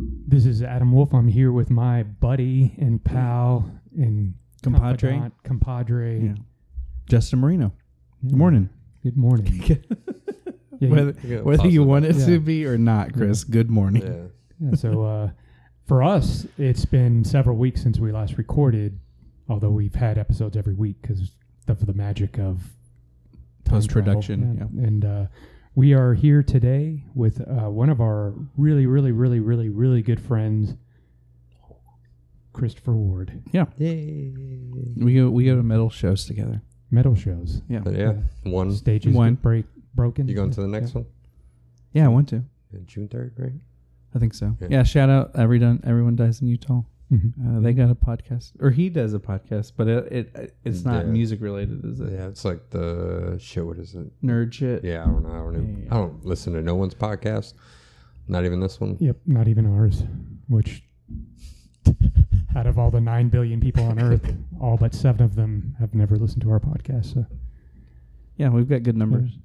This is Adam Wolf. I'm here with my buddy and pal and compadre. Yeah. Justin Marino. Yeah. Good morning. Good morning. Yeah, whether you want it to be or not, Chris, good morning. Yeah. So for us, it's been several weeks since we last recorded, although we've had episodes every week because of the magic of post-production. Yeah. And we are here today with one of our really, really, really, really, really good friends, Christopher Ward. Yeah. Yay. We go to metal shows together. Metal shows. Yeah. But yeah. One. Stages one. Broken. You going to the next one? Yeah, I want to. June 3rd, right? I think so. Yeah, shout out Everyone Dies in Utah. Mm-hmm. They got a podcast, or he does a podcast, but it's not music related, is it? Yeah, it's like the show. What is it? Nerd shit. Yeah, I don't know. I don't listen to no one's podcast. Not even this one. Yep, not even ours. Which, out of all the 9 billion people on Earth, all but 7 of them have never listened to our podcast. So, yeah, we've got good numbers. Yeah.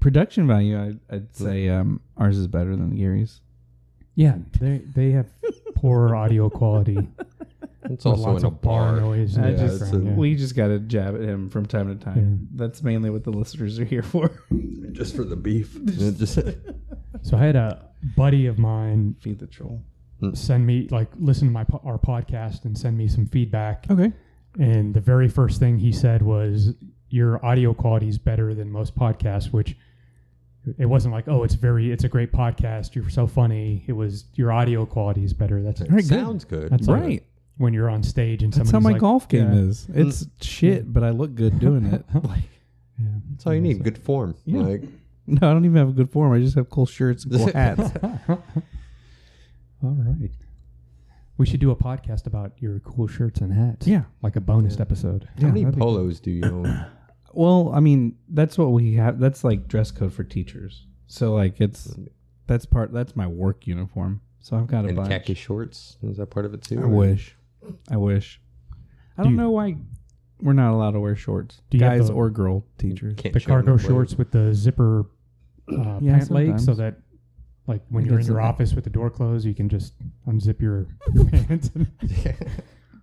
Production value, I'd say ours is better than Gary's. Yeah, they have poorer audio quality. It's also in a bar noise. We just got to jab at him from time to time. Yeah. That's mainly what the listeners are here for. Just for the beef. So I had a buddy of mine, feed the troll, send me listen to our podcast and send me some feedback. Okay. And the very first thing he said was, your audio quality is better than most podcasts, which it wasn't like, oh, it's a great podcast. You're so funny. It was your audio quality is better. That's it. Right, sounds good. That's right. Like when you're on stage and that's somebody's like, that's how my golf game is. It's shit, but I look good doing it. That's all you need. Good form. Yeah. No, I don't even have a good form. I just have cool shirts and cool hats. All right. We should do a podcast about your cool shirts and hats. Yeah. Like a bonus episode. How many polos do you own? Well, I mean, that's what we have. That's like dress code for teachers. So that's my work uniform. So I've got a bunch. Khaki shorts. Is that part of it too? I wish. I don't know why we're not allowed to wear shorts. Guys or girl teachers. The cargo shorts with the zipper pant leg so that when you're in your office with the door closed, you can just unzip your pants.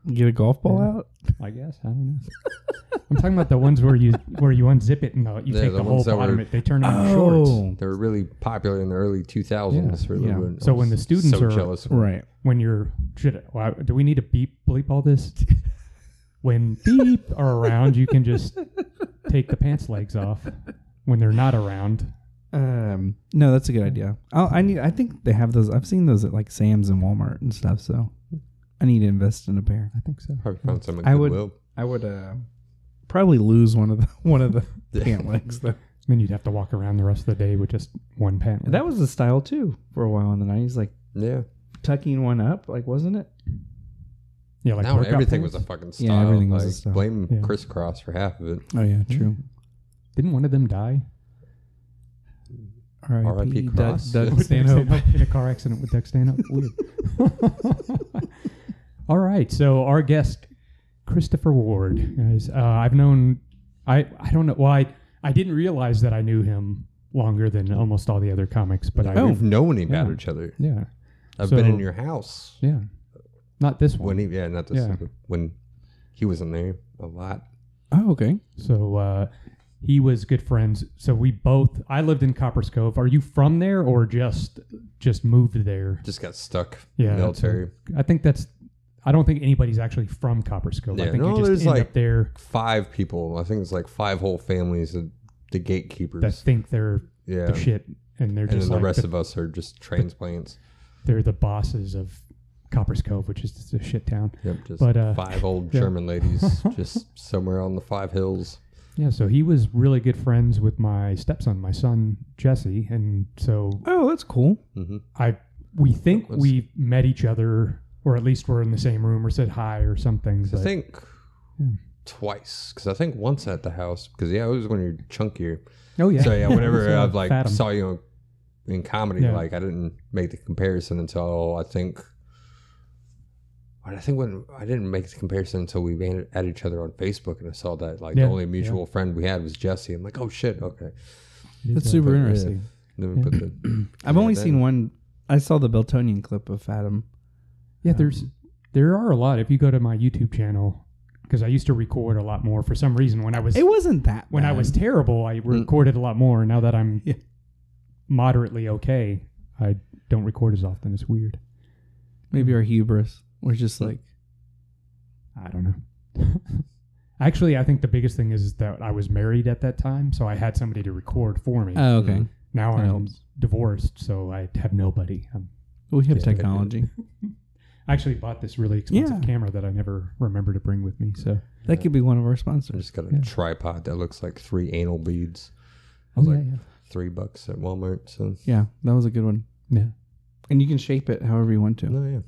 Get a golf ball out? I guess. I don't know. I'm talking about the ones where you unzip it and you take the whole bottom of it. They turn into shorts. They were really popular in the early 2000s. Yeah. So when the students are jealous. Right. When you're... do we need to bleep all this? When beep are around, you can just take the pants legs off. When they're not around... No, that's a good idea. I think they have those. I've seen those at Sam's and Walmart and stuff. So I need to invest in a pair. I think so. Probably found some. I would probably lose one of the pant legs though. Then you'd have to walk around the rest of the day with just one pant leg. That was the style too for a while in the 90s. Tucking one up, wasn't it? Yeah, now everything was a fucking style. Yeah, everything was a style. Blame crisscross for half of it. Oh yeah, true. Didn't one of them die? R.I.P. Cross. Doug Stanhope. In a car accident with Doug Stanhope. Weird. All right. So our guest, Christopher Ward, guys. I've known. I don't know why. I didn't realize that I knew him longer than almost all the other comics. But we've known him about each other. Yeah. I've been in your house. Yeah. Not this one. When he was in there a lot. Oh, okay. So. He was good friends. So I lived in Copperas Cove. Are you from there or just moved there? Just got stuck. Yeah. Military. I don't think anybody's actually from Copperas Cove. Yeah, I think you just end up there. 5 people. I think it's 5 whole families of the gatekeepers. That think they're the shit. And they're just the rest of us are just transplants. They're the bosses of Copperas Cove, which is just a shit town. Yep, just 5 old German ladies just somewhere on the 5 hills. Yeah, so he was really good friends with my stepson, my son Jesse, and so that's cool. Mm-hmm. We met each other, or at least were in the same room, or said hi or something. I think twice, because I think once at the house, because it was when you're chunkier. Oh yeah. So yeah, whenever so I've saw you in comedy, I didn't make the comparison until I didn't make the comparison until we ran at each other on Facebook, and I saw that the only mutual friend we had was Jesse. I'm like, oh shit, okay, that's super interesting. Yeah. I've only seen one I saw the Beltonian clip of Adam. Yeah, there are a lot. If you go to my YouTube channel, because I used to record a lot more for some reason when I was... It wasn't that When bad. I was terrible, I recorded a lot more. Now that I'm moderately okay, I don't record as often. It's weird. Maybe our hubris. We're just like... I don't know. Actually, I think the biggest thing is that I was married at that time, so I had somebody to record for me. Oh, okay. Now that I'm divorced, so I have nobody. We have technology. I actually bought this really expensive camera that I never remember to bring with me, so that could be one of our sponsors. I just got a tripod that looks like three anal beads. I was $3 at Walmart. So yeah, that was a good one. Yeah, and you can shape it however you want to. Oh yeah,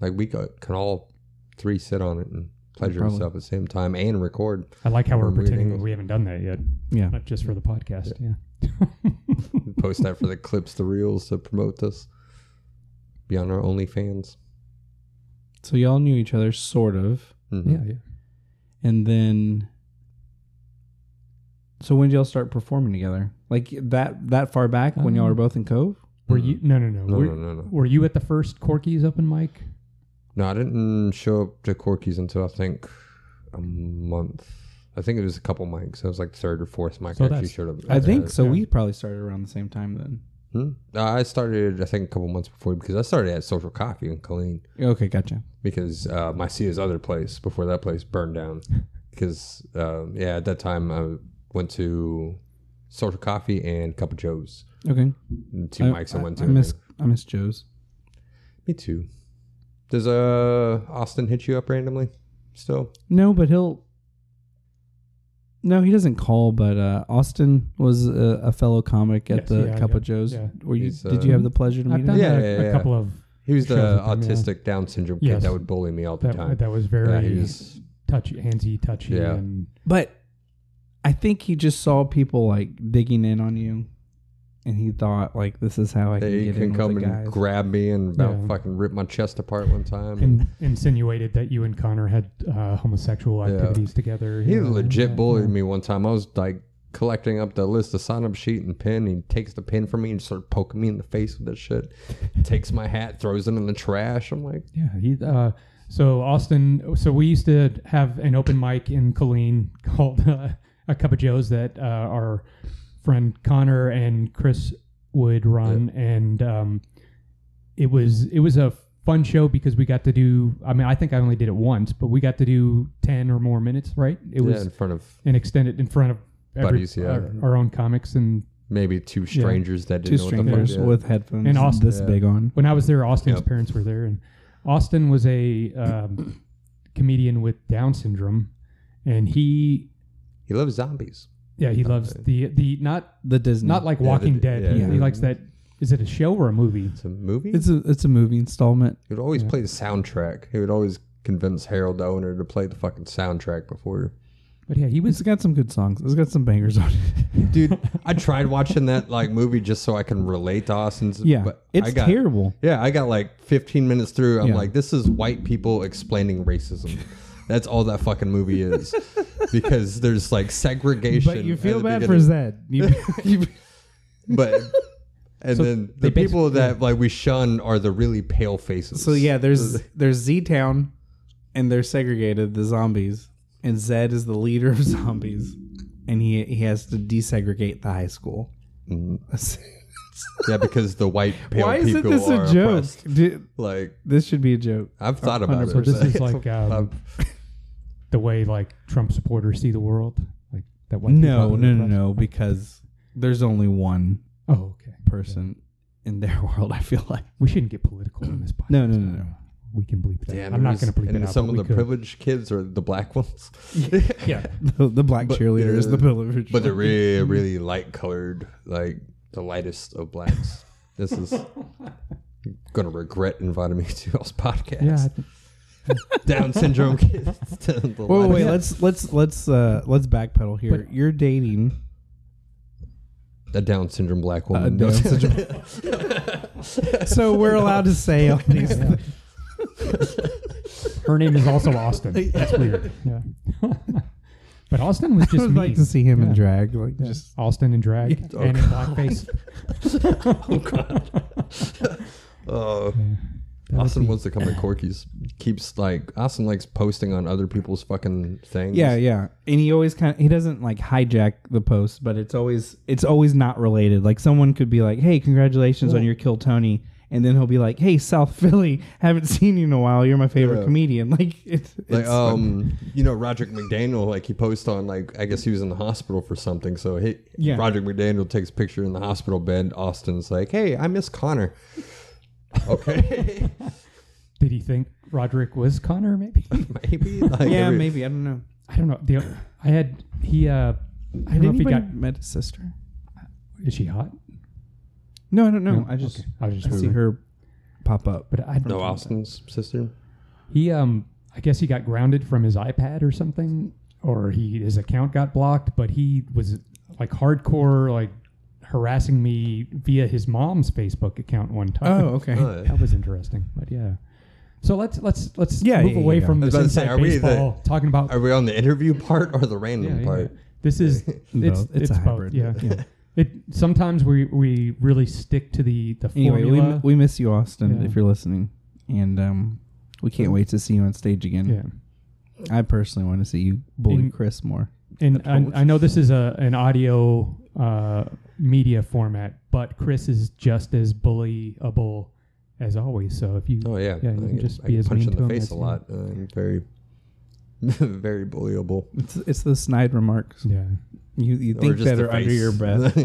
like we can all three sit on it and pleasure ourselves at the same time and record. I like how we're pretending we haven't done that yet. Yeah, not just for the podcast. Yeah. Post that for the clips, the reels to promote this. Be on our OnlyFans. So y'all knew each other, sort of. Mm-hmm. Yeah, yeah. And then, so when did y'all start performing together? Like that far back when y'all were both in Cove? Were you? No. Were you at the first Corky's open mic? No, I didn't show up to Corky's until I think a month. I think it was a couple mics. It was like the third or fourth mic I actually showed up. I think so. Yeah. We probably started around the same time then. I started, I think, a couple months before because I started at Social Coffee in Killeen. Okay, gotcha. Because my Sia's other place before that place burned down. Because, at that time I went to Social Coffee and Cup of Joe's. Okay. And two mics I went to. I miss Joe's. Me too. Does Austin hit you up randomly still? No, but he doesn't call, but Austin was a fellow comic at Cup of Joe's. Yeah. Did you have the pleasure to meet him? A couple of... He was the autistic Down syndrome kid that would bully me all the time. That was very touchy. Yeah. But I think he just saw people like digging in on you, and he thought like, this is how I can get in with the guys. They can come and grab me and about fucking rip my chest apart one time. And insinuated that you and Connor had homosexual activities together. He legit bullied me one time. I was like collecting up the list, the sign-up sheet and pen. And he takes the pen from me and started poking me in the face with that shit. Takes my hat, throws it in the trash. I'm like... Yeah, so Austin... So we used to have an open mic in Killeen called A Cup of Joe's that are... friend Connor and Chris would run, and it was a fun show because we got to do, I mean, I think I only did it once, but we got to do 10 or more minutes, right? It was in front of an extended, in front of buddies, our own comics, and maybe two strangers that didn't know what the fuck with headphones and Austin, this big on. When I was there, Austin's parents were there, and Austin was a comedian with Down syndrome, and he loves zombies. Yeah, he loves the not the Disney, not like Walking Dead. Yeah. He likes that. Is it a show or a movie? It's a movie. It's a movie installment. He would always play the soundtrack. He would always convince Harold the owner to play the fucking soundtrack before. But yeah, it's got some good songs. It's got some bangers on it, dude. I tried watching that like movie just so I can relate to Austin's. Yeah, but it's terrible. Yeah, I got like 15 minutes through. I'm like, this is white people explaining racism. That's all that fucking movie is, because there's like segregation. But you feel bad for Zed. Then the people that like we shun are the really pale faces. So yeah, there's Z-Town, and they're segregated, the zombies, and Zed is the leader of zombies, and he has to desegregate the high school. Mm-hmm. Yeah, because the white pale Why people are Why isn't this a joke? Like this should be a joke. I've thought about it. This is like the way like Trump supporters see the world. Like that one. No, because there's only one person in their world. I feel like we shouldn't get political in this podcast. No. We can bleep that. I'm not going to bleep that. And some of the privileged kids are the black ones. Yeah, the black cheerleaders, the privileged. But they're really, really light colored, like. The lightest of blacks. This is gonna regret inviting me to y'all's podcast. Yeah, Down syndrome kids. Wait. Let's backpedal here. But you're dating a Down syndrome black woman. So we're allowed to say all these. Yeah. Her name is also Austin. That's weird. Yeah. But Austin was just I would like to see him in drag. Like just Austin in drag and in blackface. Oh, God. Austin wants to come to Corky's. Keeps like Austin likes posting on other people's fucking things. Yeah, yeah. And he always kind of, he doesn't like hijack the post, but it's always not related. Like someone could be like, "Hey, congratulations on your Kill Tony," and then he'll be like, "Hey, South Philly, haven't seen you in a while. You're my favorite comedian." Like you know, Roderick McDaniel, like he posts on like I guess he was in the hospital for something. So hey, Roderick McDaniel takes a picture in the hospital bed. Austin's like, "Hey, I miss Connor." Okay. Did he think Roderick was Connor? Maybe. Maybe. Like maybe. I don't know. I don't know if he got met his sister. Is she hot? No, I don't know. No? I just see her pop up, but I don't know Austin's sister. He I guess he got grounded from his iPad or something, or his account got blocked. But he was like hardcore harassing me via his mom's Facebook account one time. Oh, okay. That was interesting. But yeah. So let's move away from this inside baseball talking about. Are we on the interview part or the random part? Yeah. This is it's a hybrid. Both, yeah. Sometimes we really stick to the formula. Anyway, we miss you, Austin, if you're listening. And we can't wait to see you on stage again. Yeah. I personally want to see you bully Chris more. And I know this is an audio media format, but Chris is just as bullyable as always. So if you, you can just be as mean to him. I punch in the face a lot. I'm very, very bullyable. It's the snide remarks. Yeah, you think that are under your breath.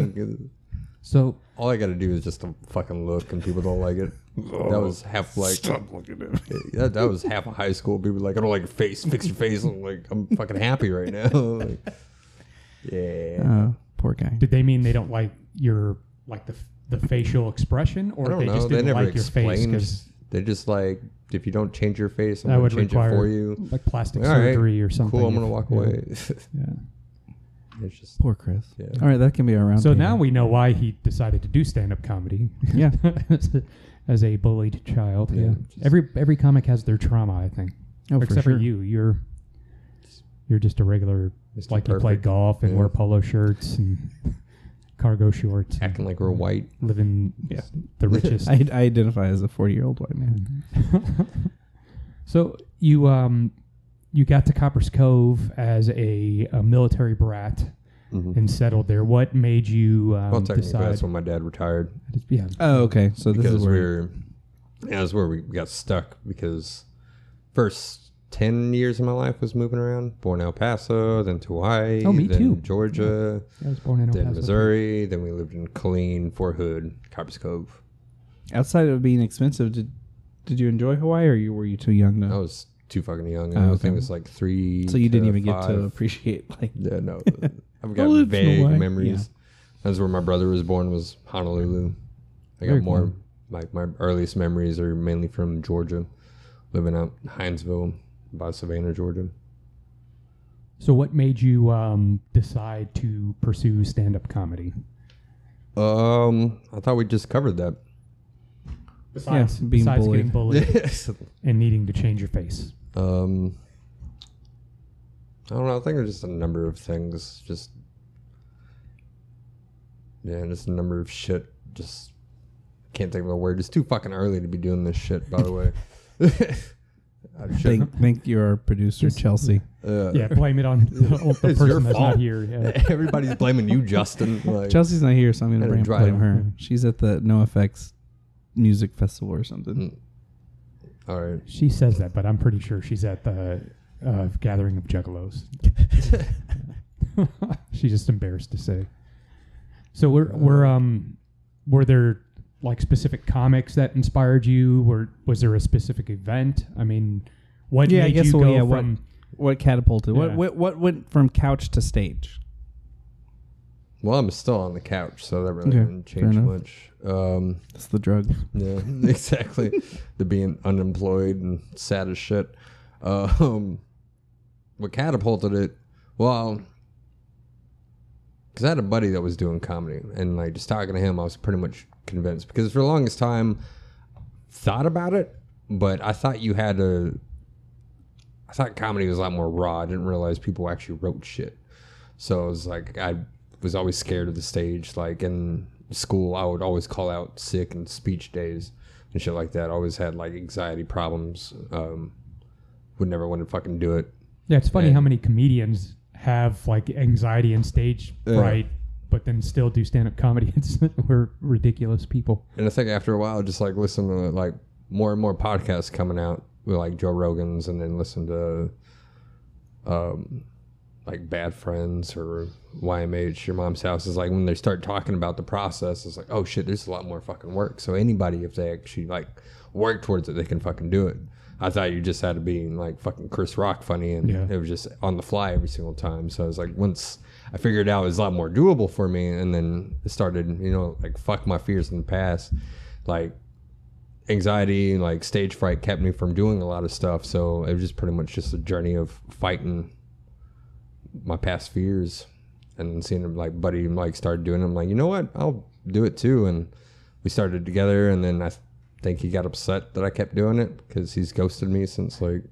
So all I got to do is just a fucking look, and people don't like it. That was half like stop looking at me. That was half of high school. People were like, I don't like your face. Fix your face. I'm like, I'm fucking happy right now. Like, yeah. Poor guy. Did they mean they don't like your the facial expression, or they just didn't like your face? Because they're just like, if you don't change your face, I'm going to change it for you, like plastic surgery or something. Cool, I'm going to walk away. Yeah, it's just poor Chris. Yeah. All right, that can be around. So now we know why he decided to do stand-up comedy. Yeah, as a bullied child. Yeah, every comic has their trauma, I think. Oh, except for you, you're just a regular. It's like you play golf and wear polo shirts and cargo shorts. Acting like we're white. Living the richest. I identify as a 40-year-old white man. So you got to Copperas Cove as a military brat and settled there. What made you decide? That's when my dad retired. Yeah. Oh, okay. So this is where... That's where we got stuck because first... 10 years of my life was moving around. Born in El Paso, then to Hawaii, then Georgia, I was born in El Paso, then Missouri, then we lived in Killeen, Fort Hood, Copperas Cove. Outside of being expensive, did you enjoy Hawaii, or were you too young? I was too fucking young. I think it was like 3. So you didn't even get to appreciate like. Yeah, no, I've got vague memories. Yeah. That's where my brother was born. Was Honolulu. I got more. Like my earliest memories are mainly from Georgia, living out in Hinesville. By Savannah, Georgia. So what made you decide to pursue stand-up comedy? I thought we just covered that. Besides bullied. Getting bullied and needing to change your face. I don't know. I think there's just a number of things. Just a number of shit. Just can't think of a word. It's too fucking early to be doing this shit, by the way. Thank your producer, Chelsea. Blame it on the person that's not here. Yeah. Everybody's blaming you, Justin. Like, Chelsea's not here, so I'm going to blame her. She's at the NoFX Music Festival or something. All right. She says that, but I'm pretty sure she's at the Gathering of Juggalos. She's just embarrassed to say. So were there... like specific comics that inspired you, or was there a specific event? I mean, what made you go from... What catapulted? Yeah. What went from couch to stage? Well, I'm still on the couch, so that really didn't change much. That's the drug. Yeah, exactly. The being unemployed and sad as shit. What catapulted it? Well... because I had a buddy that was doing comedy, and like just talking to him, I was pretty much convinced. Because for the longest time, thought about it, but I thought I thought comedy was a lot more raw. I didn't realize people actually wrote shit. So I was always scared of the stage. Like, and school, I would always call out sick and speech days and shit like that. I always had like anxiety problems. Would never want to fucking do it. Yeah, it's funny how many comedians have like anxiety and stage fright, but then still do stand-up comedy. We're ridiculous people. And I think after a while, just like listen to like more and more podcasts coming out with like Joe Rogan's, and then listen to like Bad Friends or YMH, Your Mom's House. Is like when they start talking about the process, it's like, oh shit, there's a lot more fucking work. So anybody, if they actually like work towards it, they can fucking do it. I thought you just had to be like fucking Chris Rock funny, and it was just on the fly every single time. So I was like, once I figured out it was a lot more doable for me, and then it started, you know, like fuck my fears in the past. Like anxiety, like stage fright kept me from doing a lot of stuff. So it was just pretty much just a journey of fighting my past fears, and then seeing him like buddy like started doing it. I'm like, you know what? I'll do it too. And we started together, and then I think he got upset that I kept doing it, because he's ghosted me since like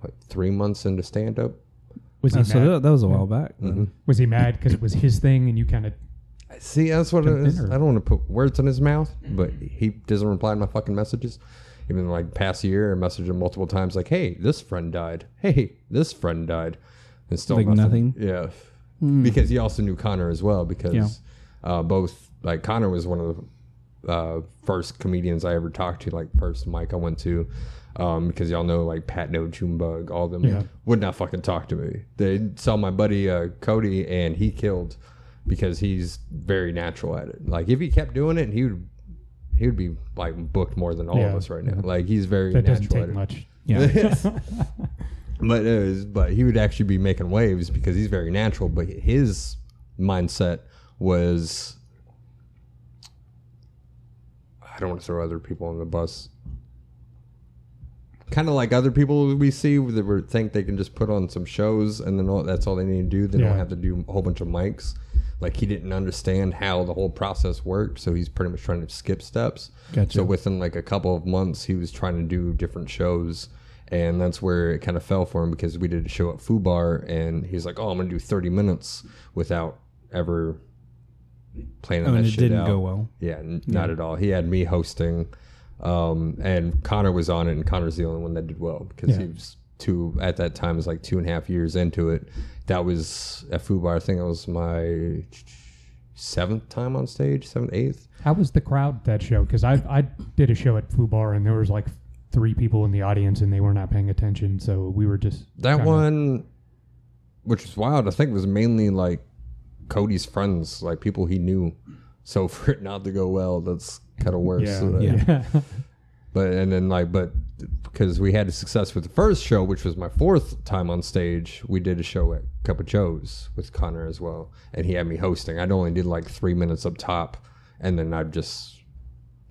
what, 3 months into stand-up. Was he mad? That was a while back. Mm-hmm. Was he mad because it was his thing and you kind of see? That's what it is. I don't want to put words in his mouth, but he doesn't reply to my fucking messages. Even like past year, I messaged him multiple times like, hey, this friend died, hey, this friend died, and still like nothing. Yeah. Because he also knew Connor as well, because both like Connor was one of the first comedians I ever talked to, like first mic I went to, because y'all know like Pat No, Junebug, all of them would not fucking talk to me. They saw my buddy Cody, and he killed, because he's very natural at it. Like if he kept doing it, he would be like booked more than all of us right now. Like he's very natural at it. That doesn't take much. Yeah. But he would actually be making waves because he's very natural. But his mindset was, I don't want to throw other people on the bus. Kind of like other people we see that think they can just put on some shows and then that's all they need to do. They don't have to do a whole bunch of mics. Like he didn't understand how the whole process worked, so he's pretty much trying to skip steps. Gotcha. So within like a couple of months, he was trying to do different shows, and that's where it kind of fell for him, because we did a show at FUBAR, and he's like, oh, I'm going to do 30 minutes without ever playing that shit out. And it didn't go well. Yeah, not at all. He had me hosting, and Connor was on it, and Connor's the only one that did well, because he was at that time, it was like 2.5 years into it. That was at FUBAR. I think it was my seventh time on stage, eighth. How was the crowd that show? Because I did a show at FUBAR, and there was like 3 people in the audience, and they were not paying attention, so we were just... That one, which was wild, I think was mainly like Cody's friends, like people he knew, so for it not to go well, that's kind of worse. But because we had a success with the first show, which was my 4th time on stage, we did a show at Cup of Joe's with Connor as well, and he had me hosting. I'd only did like 3 minutes up top, and then I just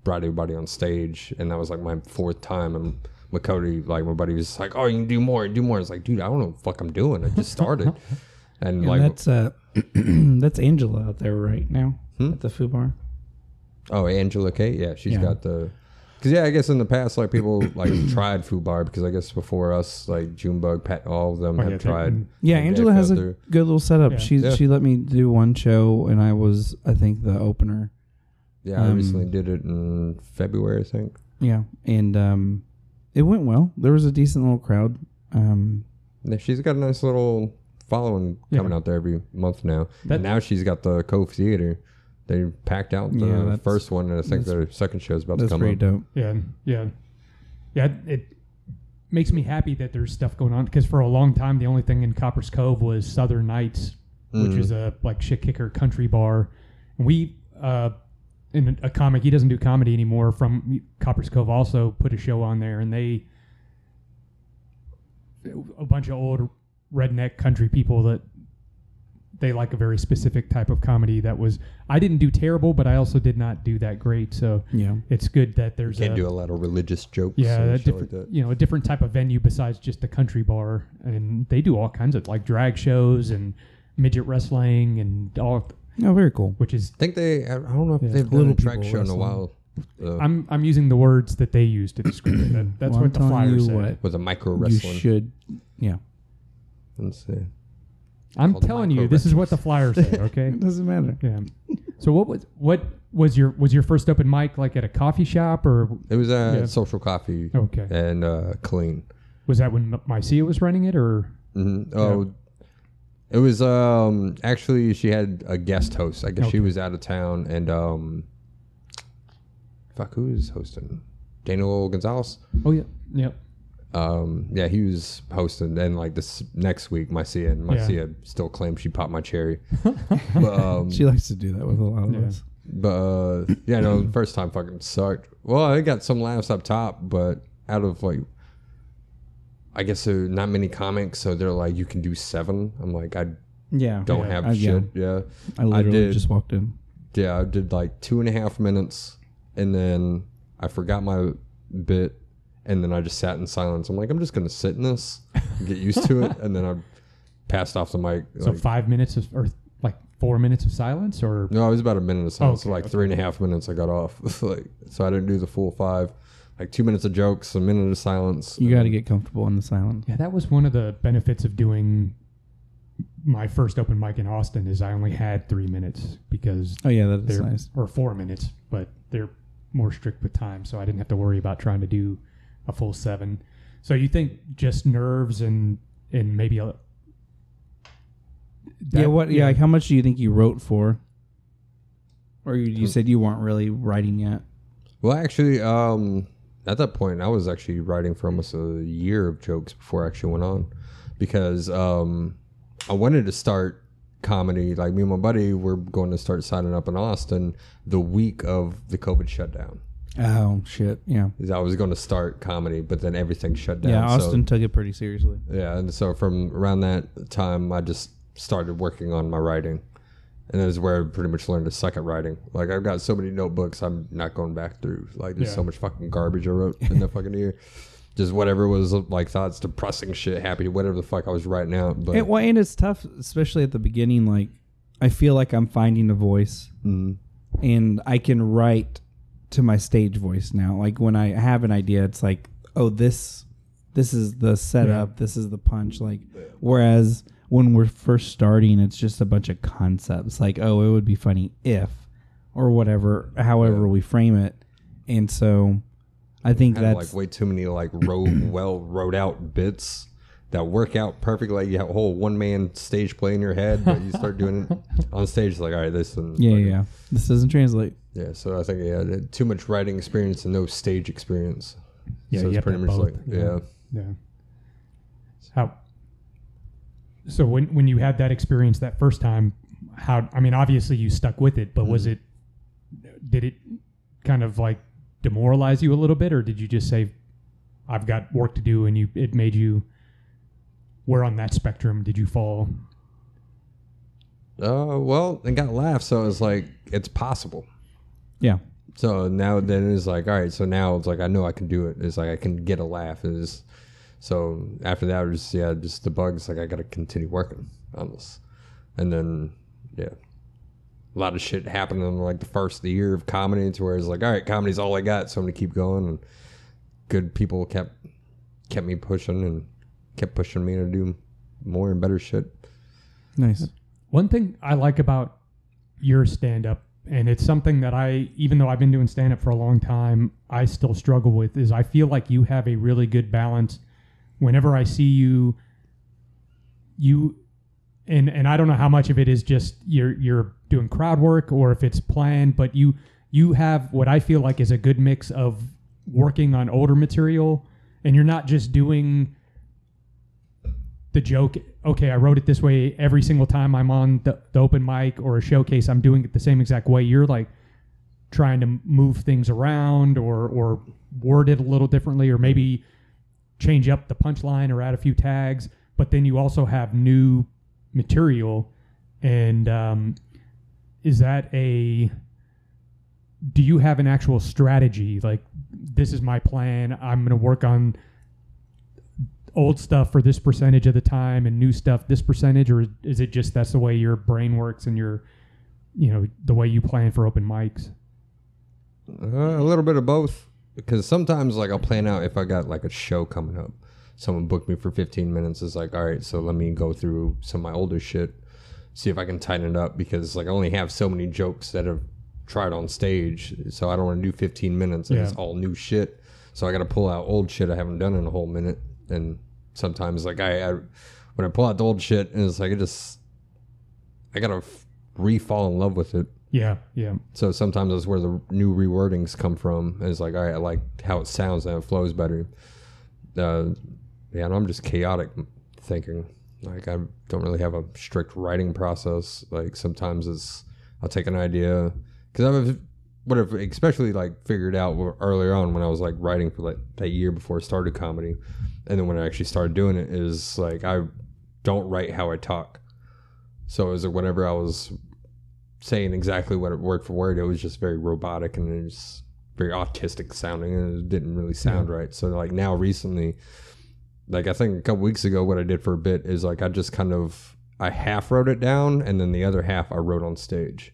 brought everybody on stage, and that was like my 4th time. And with Cody, like my buddy, was like, oh, you can do more. It's like, dude, I don't know what the fuck I'm doing, I just started. And like that's that's Angela out there right now at the FUBAR. Oh, Angela Kate, she's got the. Because I guess in the past, like people like tried FUBAR, because I guess before us, like Junebug, Pat, all of them have tried. Yeah, Angela has a good little setup. Yeah. She let me do one show, and I was the opener. Yeah, I recently did it in February, I think. Yeah, and it went well. There was a decent little crowd. She's got a nice little following coming out there every month now. And now she's got the Cove Theater. They packed out the first one, and I think their second show is about to come up. That's pretty dope. Yeah. It makes me happy that there's stuff going on, because for a long time the only thing in Copperas Cove was Southern Nights, which is a like shit kicker country bar. And we in a comic, he doesn't do comedy anymore, from Copperas Cove, also put a show on there, and they a bunch of old redneck country people that they like a very specific type of comedy. That was, I didn't do terrible, but I also did not do that great. So it's good that there's you can do a lot of religious jokes. Yeah, different, like that. You know, a different type of venue besides just the country bar, and they do all kinds of like drag shows and midget wrestling and all. Oh, very cool. Which is, I don't know if they've done a drag show in a while. I'm using the words that they use to describe it. That's what the flyer said. With a micro wrestling, you should. Yeah. Let's see. I'm telling you, this is what the flyers say. Okay, it doesn't matter. Yeah. So what was your first open mic like at a coffee shop or? It was at Social Coffee. Okay. And Killeen. Was that when Mycia was running it or? Mm-hmm. Oh, it was actually she had a guest host. I guess she was out of town and who was hosting? Daniel Gonzalez. Oh yeah. Yep. Yeah, he was hosting. Then like this next week, Mycia still claims she popped my cherry. But, she likes to do that with a lot of us. But first time fucking sucked. Well, I got some laughs up top, but out of like, I guess there are not many comics, so they're like, you can do 7. I'm like, I don't have shit. Yeah, I literally just walked in. Yeah, I did like 2.5 minutes, and then I forgot my bit. And then I just sat in silence. I'm like, I'm just going to sit in this, get used to it. And then I passed off the mic. So like, 5 minutes or like 4 minutes of silence? Or no, it was about a minute of silence. So 3.5 minutes I got off. Like, so I didn't do the full 5. Like 2 minutes of jokes, a minute of silence. You got to get comfortable in the silence. Yeah, that was one of the benefits of doing my first open mic in Austin is I only had 3 minutes because... Oh, yeah, that is nice. Or 4 minutes, but they're more strict with time. So I didn't have to worry about trying to do... a full 7. So you think just nerves and maybe a... That, yeah, what? Yeah, like how much do you think you wrote for? Or you said you weren't really writing yet? Well, actually, at that point, I was actually writing for almost a year of jokes before I actually went on. Because I wanted to start comedy. Like, me and my buddy were going to start signing up in Austin the week of the COVID shutdown. Oh, shit. Yeah. I was going to start comedy, but then everything shut down. Yeah, Austin took it pretty seriously. Yeah, and so from around that time, I just started working on my writing. And that is where I pretty much learned to suck at writing. Like, I've got so many notebooks I'm not going back through. Like, there's so much fucking garbage I wrote in that fucking year. Just whatever was, like, thoughts, depressing shit, happy, whatever the fuck I was writing out. But well, and it's tough, especially at the beginning. Like, I feel like I'm finding a voice. Mm-hmm. And I can write... to my stage voice now. Like when I have an idea, it's like, oh, this is the setup, this is the punch. Like whereas when we're first starting, it's just a bunch of concepts. Like, oh, it would be funny if or whatever, however we frame it. And so I think that's like way too many like wrote out bits that work out perfectly. Like you have a whole one-man stage play in your head, but you start doing it on stage. It's like, all right, this isn't... This doesn't translate. Yeah, so I think, too much writing experience and no stage experience. Yeah, so it's pretty much both. So when you had that experience that first time, how... I mean, obviously you stuck with it, but was it... Did it kind of like demoralize you a little bit, or did you just say, I've got work to do, and it made you... Where on that spectrum did you fall? Well, I got laughs, so it's like, it's possible. Yeah. So now then it's like, all right, so now it's like, I know I can do it. It's like, I can get a laugh. So after that, it was just, just the bugs. Like, I got to continue working on this. And then, a lot of shit happened in like the first year of comedy to where it's like, all right, comedy's all I got, so I'm going to keep going. And good people kept me pushing and kept pushing me to do more and better shit. Nice. One thing I like about your stand-up, and it's something that even though I've been doing stand-up for a long time, I still struggle with, is I feel like you have a really good balance. Whenever I see you and I don't know how much of it is just you're doing crowd work or if it's planned, but you have what I feel like is a good mix of working on older material, and you're not just doing... the joke, okay, I wrote it this way every single time I'm on the open mic or a showcase, I'm doing it the same exact way. You're like trying to move things around or word it a little differently or maybe change up the punchline or add a few tags, but then you also have new material. And do you have an actual strategy? Like, this is my plan. I'm going to work on old stuff for this percentage of the time and new stuff this percentage, or is it just that's the way your brain works and your, the way you plan for open mics? A little bit of both, because sometimes like I'll plan out if I got like a show coming up, someone booked me for 15 minutes. It's like, all right, so let me go through some of my older shit, see if I can tighten it up, because like I only have so many jokes that have tried on stage, so I don't want to do 15 minutes and it's all new shit. So I got to pull out old shit I haven't done in a whole minute. And sometimes like I when I pull out the old shit, and it's like I got to re-fall in love with it. Yeah, yeah. So sometimes that's where the new rewordings come from. It's like, all right, I like how it sounds and it flows better. Yeah, and I'm just chaotic thinking. Like, I don't really have a strict writing process. Like, sometimes it's, I'll take an idea. Because I've especially, like, figured out earlier on when I was, like, writing for, like, that year before I started comedy. And then when I actually started doing it is, like, I don't write how I talk. So it was like whenever I was saying exactly what it word for word, it was just very robotic and it was very autistic sounding, and it didn't really sound right. So like now recently, like I think a couple weeks ago, what I did for a bit is like I just kind of, I half wrote it down and then the other half I wrote on stage.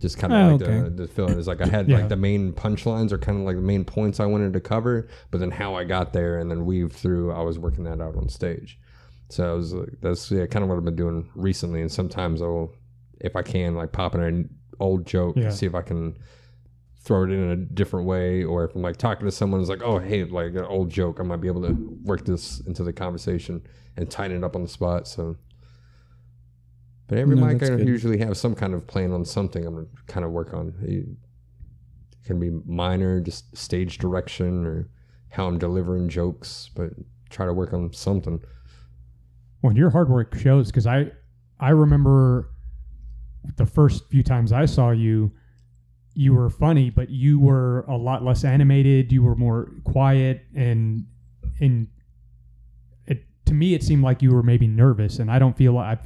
Just kind of like the feeling is like I had like the main punchlines or kind of like the main points I wanted to cover, but then how I got there and then weaved through, I was working that out on stage. So I was like, that's kind of what I've been doing recently. And sometimes I'll, if I can, like pop in an old joke, see if I can throw it in a different way, or if I'm like talking to someone, it's like, oh, hey, like an old joke, I might be able to work this into the conversation and tighten it up on the spot. So, but every mic I usually have some kind of plan on something I'm gonna kind of work on. It can be minor, just stage direction or how I'm delivering jokes, but try to work on something. Well, your hard work shows, because I remember the first few times I saw you, you were funny, but you were a lot less animated. You were more quiet, and it, to me, it seemed like you were maybe nervous. And I don't feel like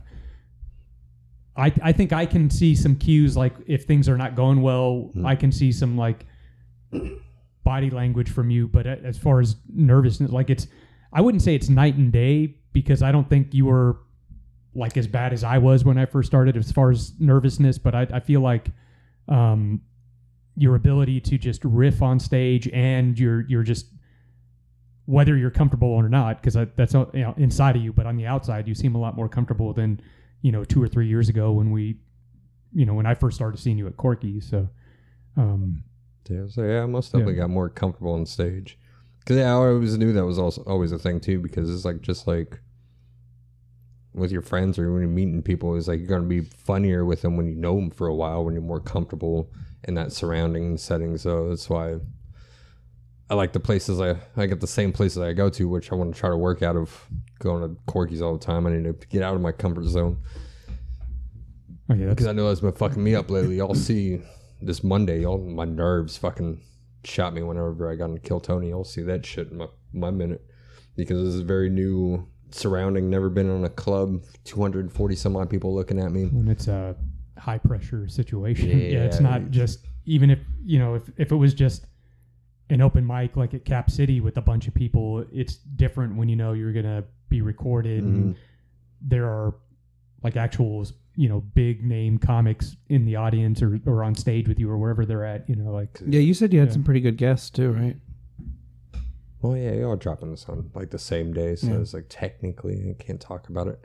I think I can see some cues, like if things are not going well, I can see some like body language from you. But as far as nervousness, like it's, I wouldn't say it's night and day, because I don't think you were like as bad as I was when I first started as far as nervousness, but I feel like your ability to just riff on stage, and you're just, whether you're comfortable or not, because that's, you know, inside of you, but on the outside you seem a lot more comfortable than, you know, 2 or 3 years ago when we, you know, when I first started seeing you at Corky's. So I must have got more comfortable on stage, because I always knew that was also always a thing too, because it's like, just like with your friends or when you're meeting people, it's like you're going to be funnier with them when you know them for a while, when you're more comfortable in that surrounding and setting. So that's why I like the places I get the same places I go to, which I want to try to work out of going to Corky's all the time. I need to get out of my comfort zone, because I know that's been fucking me up lately. Y'all see this Monday, y'all, my nerves fucking shot me whenever I got in Kill Tony. Y'all see that shit in my minute, because this is very new surrounding, never been in a club, 240 some odd people looking at me, and it's a high pressure situation. It's not just, even if, you know, if it was just an open mic like at Cap City with a bunch of people, it's different when you know you're gonna be recorded, and there are like actual, you know, big name comics in the audience or on stage with you or wherever they're at, you know, like. Yeah, you said you had some pretty good guests too, right? Well, yeah, y'all dropping this on like the same day, so it's like technically I can't talk about it.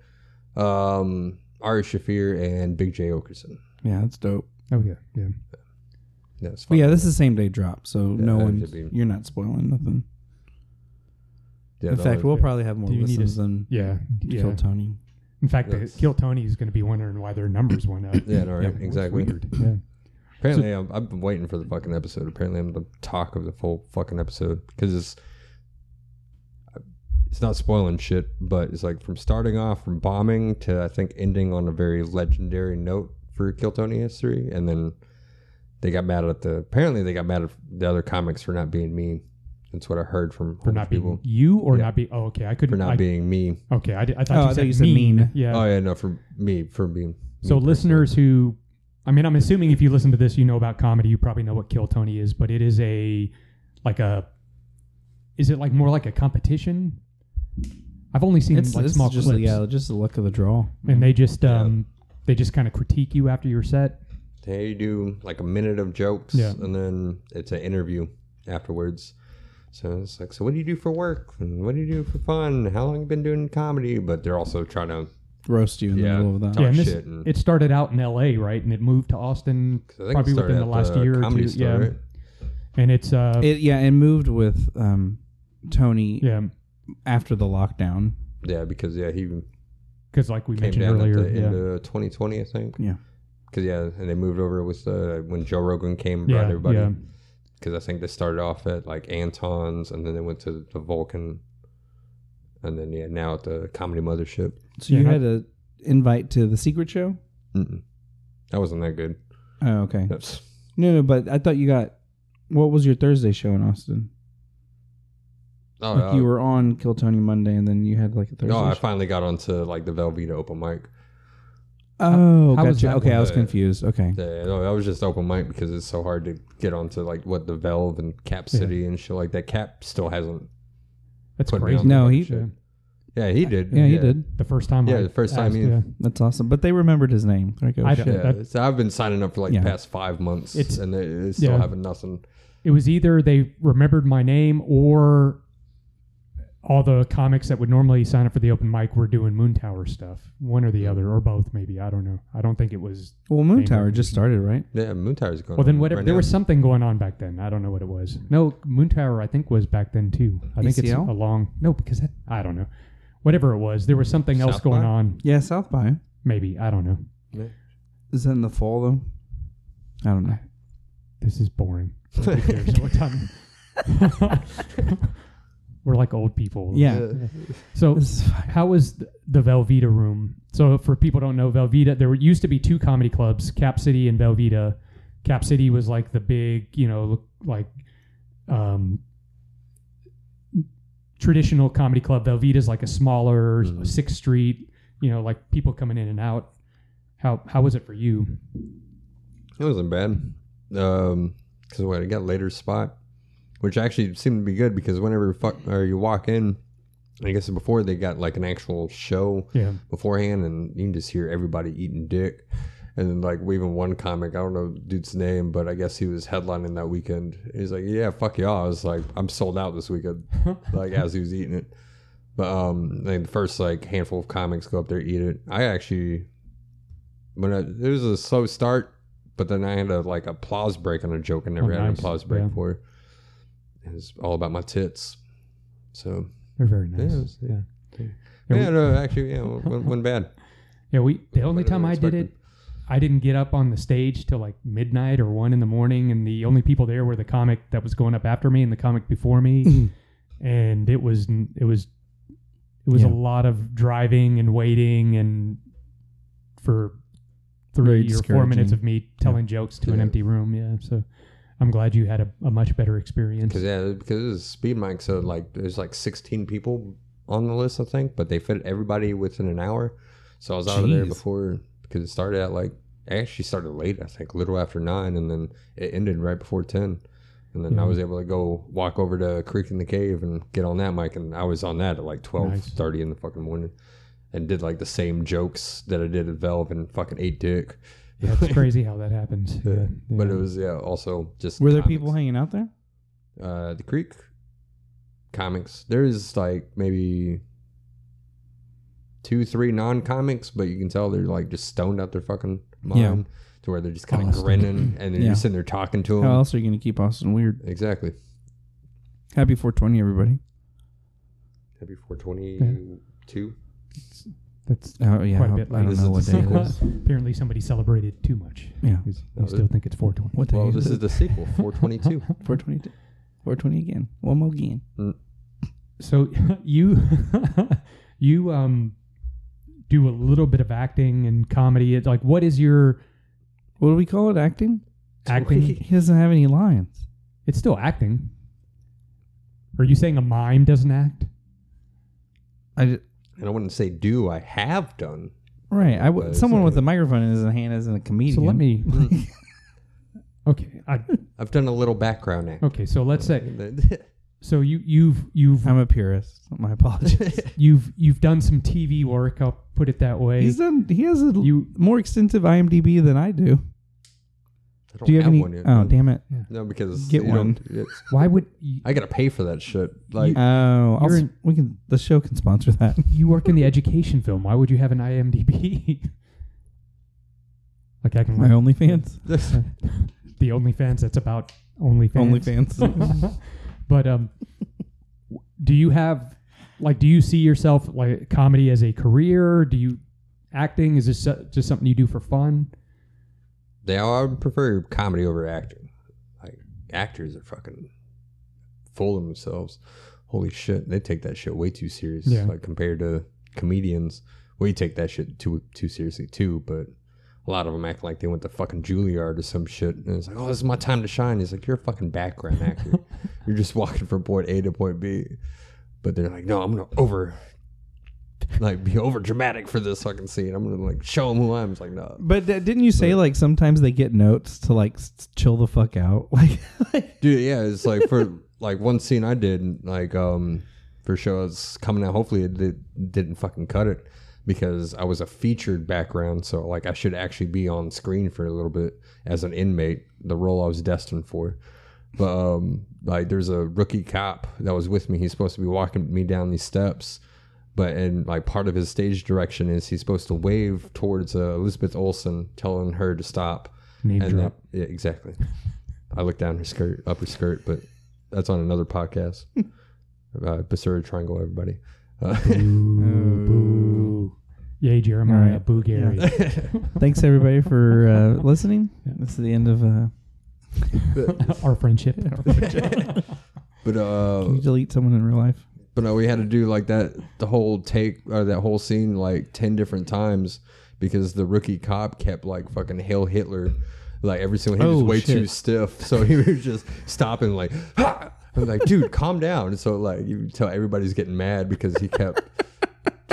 Ari Shafir and Big J Okerson. Yeah, that's dope. Oh yeah. No, it's fun. Well, yeah, this is the same day drop, so no one, you're not spoiling nothing. Yeah, in fact, we'll probably have more listens than Kill Tony. In fact, Kill Tony is going to be wondering why their numbers went up. Exactly. Weird. Yeah. Apparently, I've been waiting for the fucking episode. Apparently, I'm the talk of the full fucking episode, because it's not spoiling shit, but it's like from starting off from bombing to I think ending on a very legendary note for Kill Tony history, and then they got mad at the other comics for not being me. That's what I heard from for not people. Being you or not being I couldn't, for not being me. Okay, I thought you said mean. Yeah. Oh yeah, no, for me, for being. So listeners who, I mean, I'm assuming if you listen to this, you know about comedy. You probably know what Kill Tony is, but it is like more like a competition? I've only seen like small clips. Just the luck of the draw. And they just they just kind of critique you after your set. They do like a minute of jokes, and then it's an interview afterwards. So it's like, so what do you do for work? And what do you do for fun? How long have you been doing comedy? But they're also trying to roast you in the middle of that. Yeah, and this, and it started out in LA, right? And it moved to Austin probably within the last year or two. Store, yeah. Right? And it's it moved with Tony after the lockdown. Yeah, because because like we mentioned earlier, at the end of 2020, I think. Yeah. Because and they moved over with when Joe Rogan came and brought everybody. Yeah. Because I think they started off at like Anton's, and then they went to the Vulcan, and then now at the Comedy Mothership. So you had an invite to the Secret Show? Mm-mm. That wasn't that good. Oh, okay. That's... No, but I thought you got. What was your Thursday show in Austin? Oh, like you were on Kill Tony Monday, and then you had like a Thursday. No, I finally got onto like the Velveeta open mic. Oh, gotcha. Okay, I was confused. Okay. No, that was just open mic because it's so hard to get onto like what the Velve and Cap City and shit like that. Cap still hasn't. That's crazy. No, he did. Yeah, he did. Yeah, he did. The first time. Yeah, the first time. Yeah. That's awesome. But they remembered his name. There goes. So I've been signing up for like the past 5 months, and they still having nothing. It was either they remembered my name or all the comics that would normally sign up for the open mic were doing Moontower stuff. One or the other, or both, maybe. I don't know. I don't think it was... Well, Moontower just started, right? Yeah, Moontower's going on. Well, then whatever. Right there was something going on back then. I don't know what it was. No, Moontower, I think, was back then, too. I think it's along... No, because that... I don't know. Whatever it was, there was something else going on. Yeah, South by. Maybe. I don't know. Yeah. Is that in the fall, though? I don't know. This is boring. So what time... We're like old people. Yeah. So how was the Velveeta room? So for people who don't know, Velveeta, there used to be two comedy clubs, Cap City and Velveeta. Cap City was like the big, like traditional comedy club. Velveeta's like a smaller 6th Street, like people coming in and out. How was it for you? It wasn't bad. Because I got later spot. Which actually seemed to be good because whenever you walk in, I guess before they got like an actual show beforehand, and you can just hear everybody eating dick. And then like even one comic, I don't know the dude's name, but I guess he was headlining that weekend. He's like, "Yeah, fuck y'all." I was like, "I'm sold out this weekend," like as he was eating it. But the first like handful of comics go up there, eat it. I actually it was a slow start, but then I had like applause break on a joke I never had an applause break for. It was all about my tits, so they're very nice. Wasn't bad. Yeah, the only time I did it, I didn't get up on the stage till like midnight or 1 a.m, and the only people there were the comic that was going up after me and the comic before me, and it was a lot of driving and waiting and for 3 or 4 minutes of me telling jokes to an empty room. Yeah, so. I'm glad you had a much better experience. Because it was a speed mic, so like there's like 16 people on the list, I think, but they fit everybody within an hour. So I was out of there because it started at actually started late, I think, a little after 9, and then it ended right before 10. And then I was able to go walk over to Creek in the Cave and get on that mic, and I was on that at like 12:30 in the fucking morning, and did like the same jokes that I did at Velve and fucking ate dick. Yeah, it's crazy how that happens. Yeah. But it was also just were there comics. People hanging out there? The Creek comics. There is like maybe 2-3 non-comics, but you can tell they're like just stoned out their fucking mind to where they're just kind of grinning and then you're sitting there talking to them. How else are you going to keep Austin weird? Exactly. Happy 420, everybody. Happy 422. That's quite a bit. I don't know what day it is. Apparently somebody celebrated too much. Yeah. I still think it's 420. What well, this is the sequel, 422. 422. 420 again. One more again. So you do a little bit of acting and comedy. It's like, what is your... What do we call it? Acting? Acting. He doesn't have any lines. It's still acting. Are you saying a mime doesn't act? And I wouldn't say I have done. Right. Someone with a microphone in his hand isn't a comedian. So let me... Okay. I've done a little background act. Okay, so let's say... So you've... I'm a purist. My apologies. You've done some TV work, I'll put it that way. He has a more extensive IMDb than I do. I don't have one yet. Oh, damn it. Yeah. No, because... Get one. Why would... I got to pay for that shit. Like, the show can sponsor that. You work in the education film. Why would you have an IMDb? Like, I can... My OnlyFans? The OnlyFans that's about OnlyFans. OnlyFans. But do you have... Like, do you see yourself, like, comedy as a career? Do you... Acting? Is this just something you do for fun? I prefer comedy over acting. Like, actors are fucking full of themselves. Holy shit, they take that shit way too serious. Yeah. Like, compared to comedians, we take that shit too seriously too. But a lot of them act like they went to fucking Juilliard or some shit, and it's like, oh, this is my time to shine. It's like, you're a fucking background actor. You're just walking from point A to point B. But they're like, no, I'm gonna be over dramatic for this fucking scene. I'm gonna like show them who I am. It's like, no. But didn't you say like sometimes they get notes to like chill the fuck out? Like, dude, yeah. It's like for like one scene I did like for shows coming out. Hopefully it didn't fucking cut it because I was a featured background. So like I should actually be on screen for a little bit as an inmate, the role I was destined for. But like there's a rookie cop that was with me. He's supposed to be walking me down these steps. But and like part of his stage direction is he's supposed to wave towards Elizabeth Olsen, telling her to stop. Name drop. Yeah, exactly. I looked down her skirt, upper skirt, but that's on another podcast. Basura Triangle, everybody. Boo, boo. Yay, Jeremiah. Right. Boo, Gary. Yeah. Thanks, everybody, for listening. Yeah. This is the end of our friendship. But can you delete someone in real life? But no, we had to do like that whole scene like 10 different times because the rookie cop kept like fucking Hail Hitler, like every single he was way too stiff, so he was just stopping like, ha! I was like, dude, calm down. And so like you tell everybody's getting mad because he kept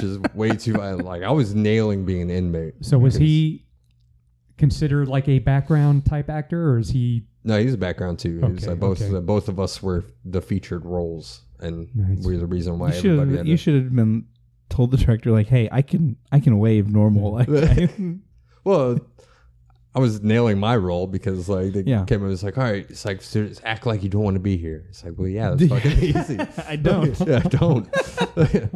just way too violent. Like I was nailing being an inmate. So was he considered like a background type actor, or is he? No, he's a background too. Okay, both of us were the featured roles. And nice. We're the reason why you should have been told the director like, hey, I can wave normal. Like, well, I was nailing my role because like the camera was like, all right, it's like act like you don't want to be here. It's like, well, yeah, that's fucking easy. I don't. Yeah, I don't.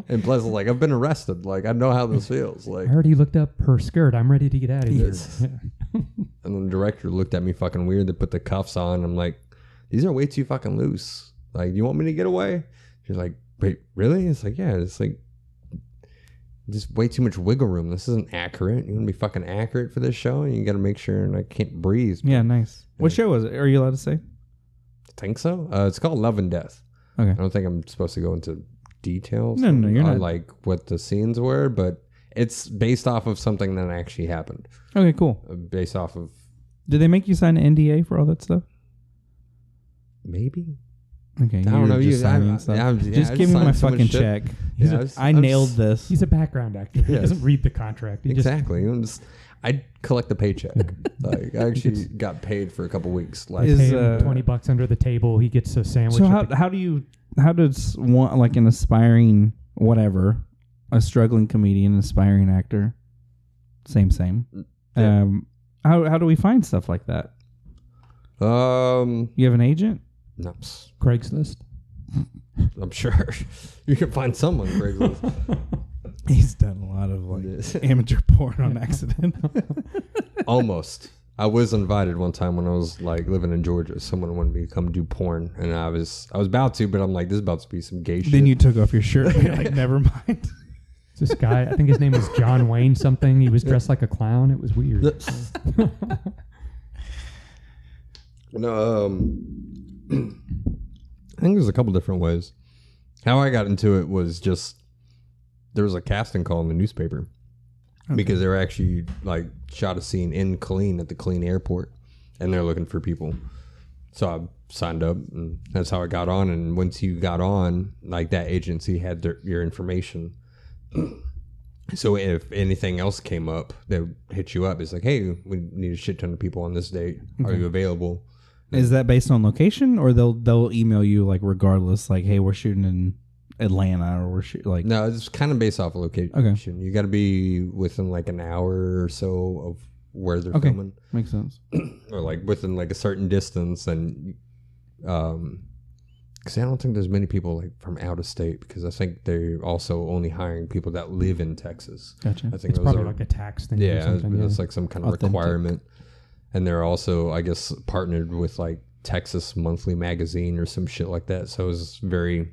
And Blaise was like, I've been arrested. Like, I know how this feels. Like, I already looked up her skirt. I'm ready to get out of here. And then the director looked at me fucking weird. They put the cuffs on. I'm like, these are way too fucking loose. Like, you want me to get away? She's like, wait, really? It's like, yeah, it's like, there's way too much wiggle room. This isn't accurate. You want to be fucking accurate for this show? And you got to make sure, and I can't breathe. Yeah, nice. What show was it? Are you allowed to say? I think so. It's called Love and Death. Okay. I don't think I'm supposed to go into details. No, you're not. Like, what the scenes were, but it's based off of something that actually happened. Okay, cool. Based off of... Did they make you sign an NDA for all that stuff? Maybe. Okay, I don't know. Just give me my fucking check. I nailed this. He's a background actor. He doesn't read the contract. Exactly. I collect the paycheck. Like, I actually got paid for a couple weeks. Like, $20 under the table. He gets a sandwich. So how does one like an aspiring a struggling comedian, aspiring actor, same. Yeah. How do we find stuff like that? You have an agent? No. Craigslist? I'm sure. You can find someone on Craigslist. He's done a lot of like amateur porn on accident. Almost. I was invited one time when I was like living in Georgia. Someone wanted me to come do porn, and I was about to, but I'm like, this is about to be some gay shit. Then you took off your shirt and you're like, never mind. This guy, I think his name was John Wayne something. He was dressed like a clown. It was weird. No, I think there's a couple different ways. How I got into it was just there was a casting call in the newspaper because they were actually like shot a scene in Killeen at the Killeen airport, and they're looking for people. So I signed up, and that's how I got on. And once you got on, like that agency had your information. So if anything else came up, they would hit you up. It's like, hey, we need a shit ton of people on this date. Are you available? Is that based on location, or they'll email you like regardless, like, hey, we're shooting in Atlanta, or we're shooting like... No, it's kind of based off of location. Okay. You got to be within like an hour or so of where they're filming. Makes sense. Or like within like a certain distance, and because I don't think there's many people like from out of state, because I think they're also only hiring people that live in Texas. Gotcha. I think it's probably like a tax thing. Yeah, or something, it's like some kind of requirement. And they're also, I guess, partnered with like Texas Monthly Magazine or some shit like that. So it's very.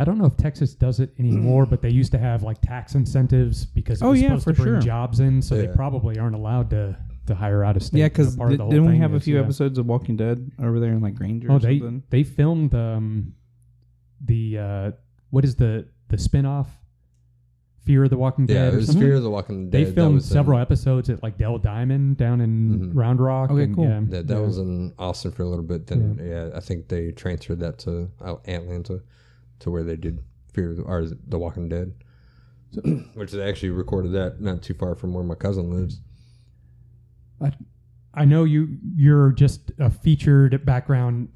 I don't know if Texas does it anymore, but they used to have like tax incentives because it was supposed to bring jobs in, so they probably aren't allowed to hire out of state. Yeah, because didn't we have a few episodes of Walking Dead over there in like Granger? Oh, they filmed what is the spinoff? Fear of the Walking Dead. Yeah, it was Fear of the Walking Dead. They filmed several episodes at like Del Diamond down in Round Rock. Okay, cool. Yeah. That was in Austin for a little bit. Then I think they transferred that to Atlanta, to where they did The Walking Dead, which they actually recorded that not too far from where my cousin lives. I know you're just a featured background,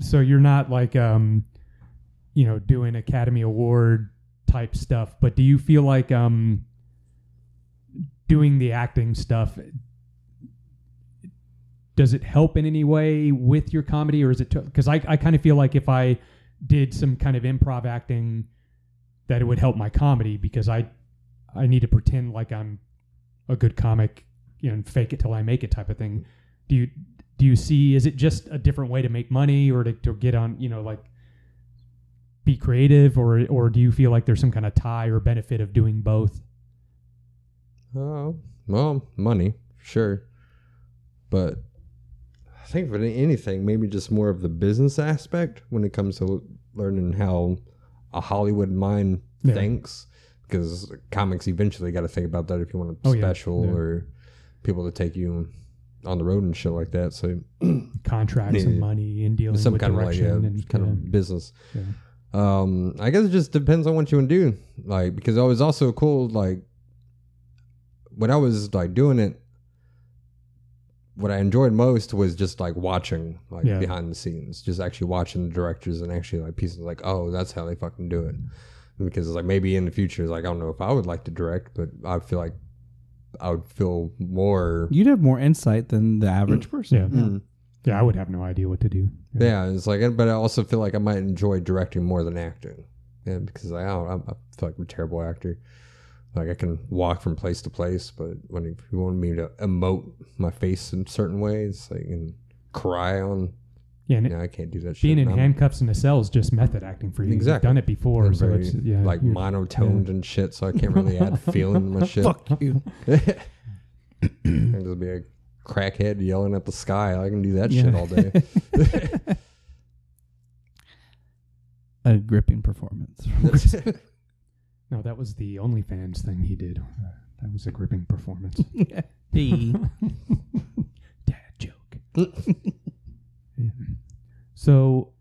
so you're not like doing Academy Award type stuff, but do you feel like doing the acting stuff, does it help in any way with your comedy, or is it because I kind of feel like if I did some kind of improv acting that it would help my comedy, because I need to pretend like I'm a good comic, and fake it till I make it type of thing. Do you see, is it just a different way to make money, or to get on, like be creative, or do you feel like there's some kind of tie or benefit of doing both? Well, money, sure. But I think for anything, maybe just more of the business aspect when it comes to learning how a Hollywood mind thinks, because comics eventually got to think about that if you want a special or people to take you on the road and shit like that. So contracts and money and dealing with direction and kind of business. Yeah. I guess it just depends on what you want to do. Like, because I was also cool, like, when I was, like, doing it, what I enjoyed most was just, like, watching, like, behind the scenes. Just actually watching the directors and actually, like, pieces like, oh, that's how they fucking do it. Because, like, maybe in the future, like, I don't know if I would like to direct, but I feel like I would feel more... You'd have more insight than the average person. Yeah. Mm-hmm. Yeah, I would have no idea what to do. Yeah, it's like, but I also feel like I might enjoy directing more than acting, because I feel like I'm a terrible actor. Like I can walk from place to place, but when if you want me to emote my face in certain ways, like and cry on, I can't do that. Being in handcuffs and a cell is just method acting for you. Exactly, you've done it before, and so it's like monotoned and shit. So I can't really add feeling to my shit. Fuck you. And just be like, crackhead yelling at the sky. I can do that shit all day. A gripping performance. No, that was the OnlyFans thing he did. That was a gripping performance. Dad joke. So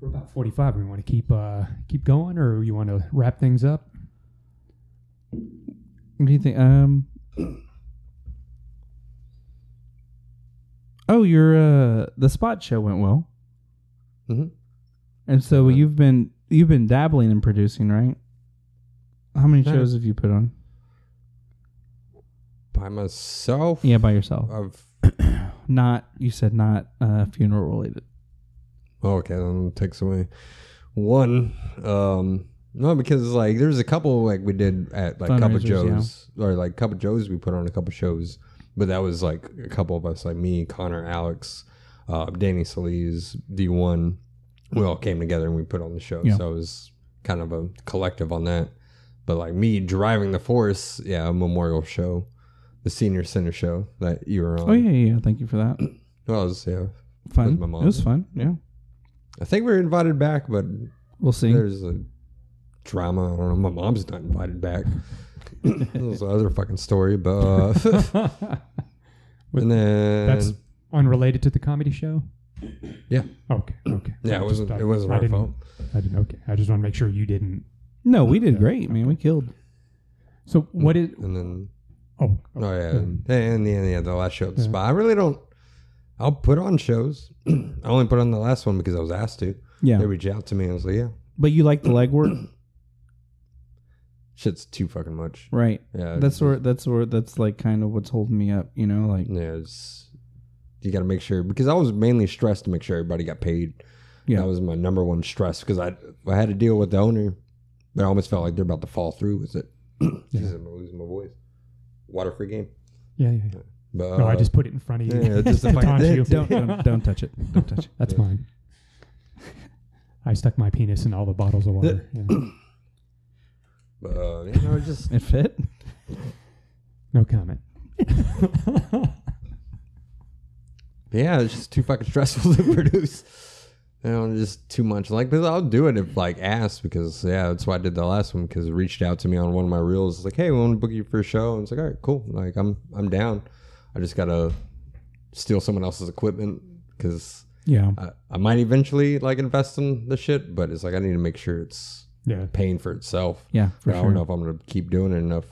we're about 45. We want to keep going, or you want to wrap things up? What do you think? Oh, your the spot show went well, and so you've been dabbling in producing, right? How many shows have you put on? By myself? Yeah, by yourself. I've not funeral related. Oh, okay, then it takes away one. No, because like there's a couple like we did at like Cup of Joe's or like Cup of Joe's. We put on a couple shows, but that was like a couple of us, like me, Connor, Alex, Danny Solis, D1. We all came together and we put on the show. Yeah. So it was kind of a collective on that. But like me driving the force, a memorial show, the senior center show that you were on. Oh yeah. Thank you for that. Well, it was fun. With my mom. It was fun. Yeah. I think we were invited back, but we'll see. There's a drama. I don't know. My mom's not invited back. That was another fucking story, but and then that's unrelated to the comedy show. Yeah. Okay. Yeah, it wasn't our fault. I didn't. Okay. I just want to make sure you didn't. No, we did great. Man, we killed. So what is? And then. The last show at the spot. I really don't. I'll put on shows. I only put on the last one because I was asked to. Yeah. They reached out to me and I was like, yeah. But you like the legwork? shit's too fucking much. Right. Yeah. That's like kind of what's holding me up, you know, like. Yeah, you got to make sure, because I was mainly stressed to make sure everybody got paid. Yeah. That was my number one stress, because I had to deal with the owner, but I almost felt like they're about to fall through with it. Because I'm losing my voice. Water free game. Yeah. But, no, I just put it in front of you. Yeah, just to taunt you. Don't touch it. Don't touch it. That's mine. I stuck my penis in all the bottles of water. Yeah. But it fit. No comment. Yeah, it's just too fucking stressful to produce. You know, just too much. Like, because I'll do it if like asked, because that's why I did the last one, because it reached out to me on one of my reels. It's like, hey, we want to book you for a show, and it's like, all right, cool. Like, I'm down. I just gotta steal someone else's equipment, because I might eventually like invest in the shit, but it's like I need to make sure it's paying for itself. Yeah, for sure. I don't know if I'm gonna keep doing it enough,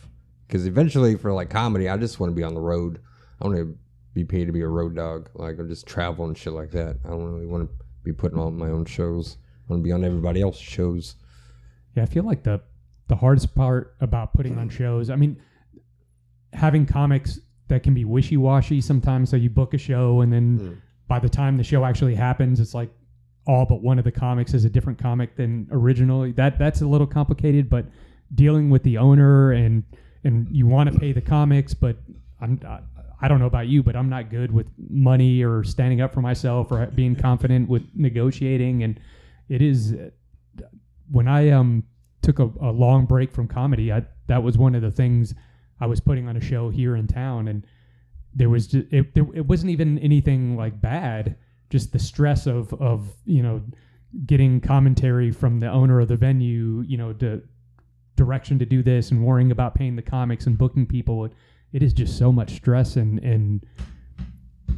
because eventually for like comedy, I just want to be on the road. I want to be paid to be a road dog. Like, I'm just traveling and shit like that. I don't really want to be putting on my own shows. I want to be on everybody else's shows. Yeah, I feel like the hardest part about putting on shows, I mean, having comics that can be wishy-washy sometimes. So you book a show, and then by the time the show actually happens, it's like all but one of the comics is a different comic than originally. That's a little complicated, but dealing with the owner and you want to pay the comics, but I don't know about you, but I'm not good with money or standing up for myself or being confident with negotiating. And it is when I took a long break from comedy, that was one of the things. I was putting on a show here in town, and there was just, it wasn't even anything like bad. Just the stress of getting commentary from the owner of the venue, the direction to do this, and worrying about paying the comics and booking people. It is just so much stress, and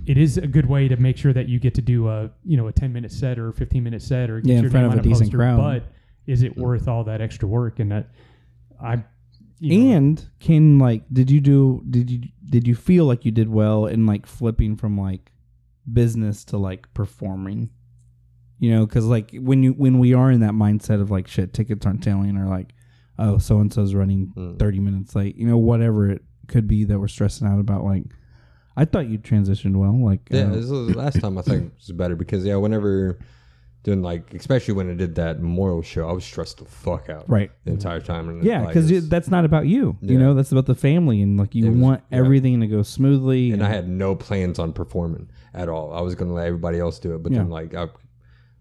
it is a good way to make sure that you get to do a 10-minute set or 15-minute set, or get in front of a decent crowd. But is it worth all that extra work? And that did you feel like you did well in like flipping from like business to like performing? You know, because like when we are in that mindset of like, shit, tickets aren't selling, or like, oh, so and so's running 30 minutes late, whatever it could be that we're stressing out about. Like, I thought you transitioned well. Like, this was the last time I think it was better, because whenever doing like, especially when I did that Memorial show, I was stressed the fuck out the entire time. And because that's not about you, that's about the family, and like you want everything to go smoothly. And I had no plans on performing at all. I was going to let everybody else do it, but then like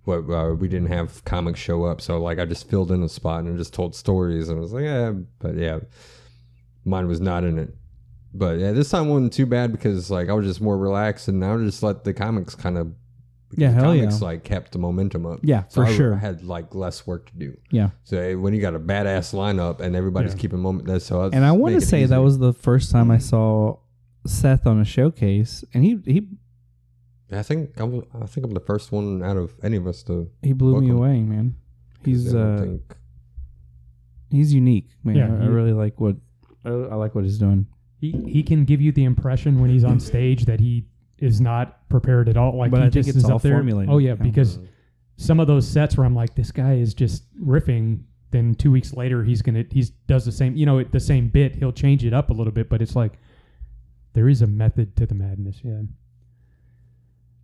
we didn't have comics show up, so like I just filled in a spot and just told stories, and I was like, mine was not in it. But this time wasn't too bad, because like I was just more relaxed, and I would just let the comics kind of kept the momentum up. Yeah, so I had like less work to do. Yeah. So when you got a badass lineup and everybody's keeping momentum, I want to say that was the first time I saw Seth on a showcase, and he. I think I'm the first one out of any of us to. He blew me away, man. He's unique, man. Yeah, I really like what. I like what he's doing. He can give you the impression when he's on stage that he is not prepared at all. Like, but I think it's all formulated. Oh yeah, because some of those sets where I'm like, this guy is just riffing. Then 2 weeks later, he does the same. The same bit. He'll change it up a little bit, but it's like there is a method to the madness. Yeah.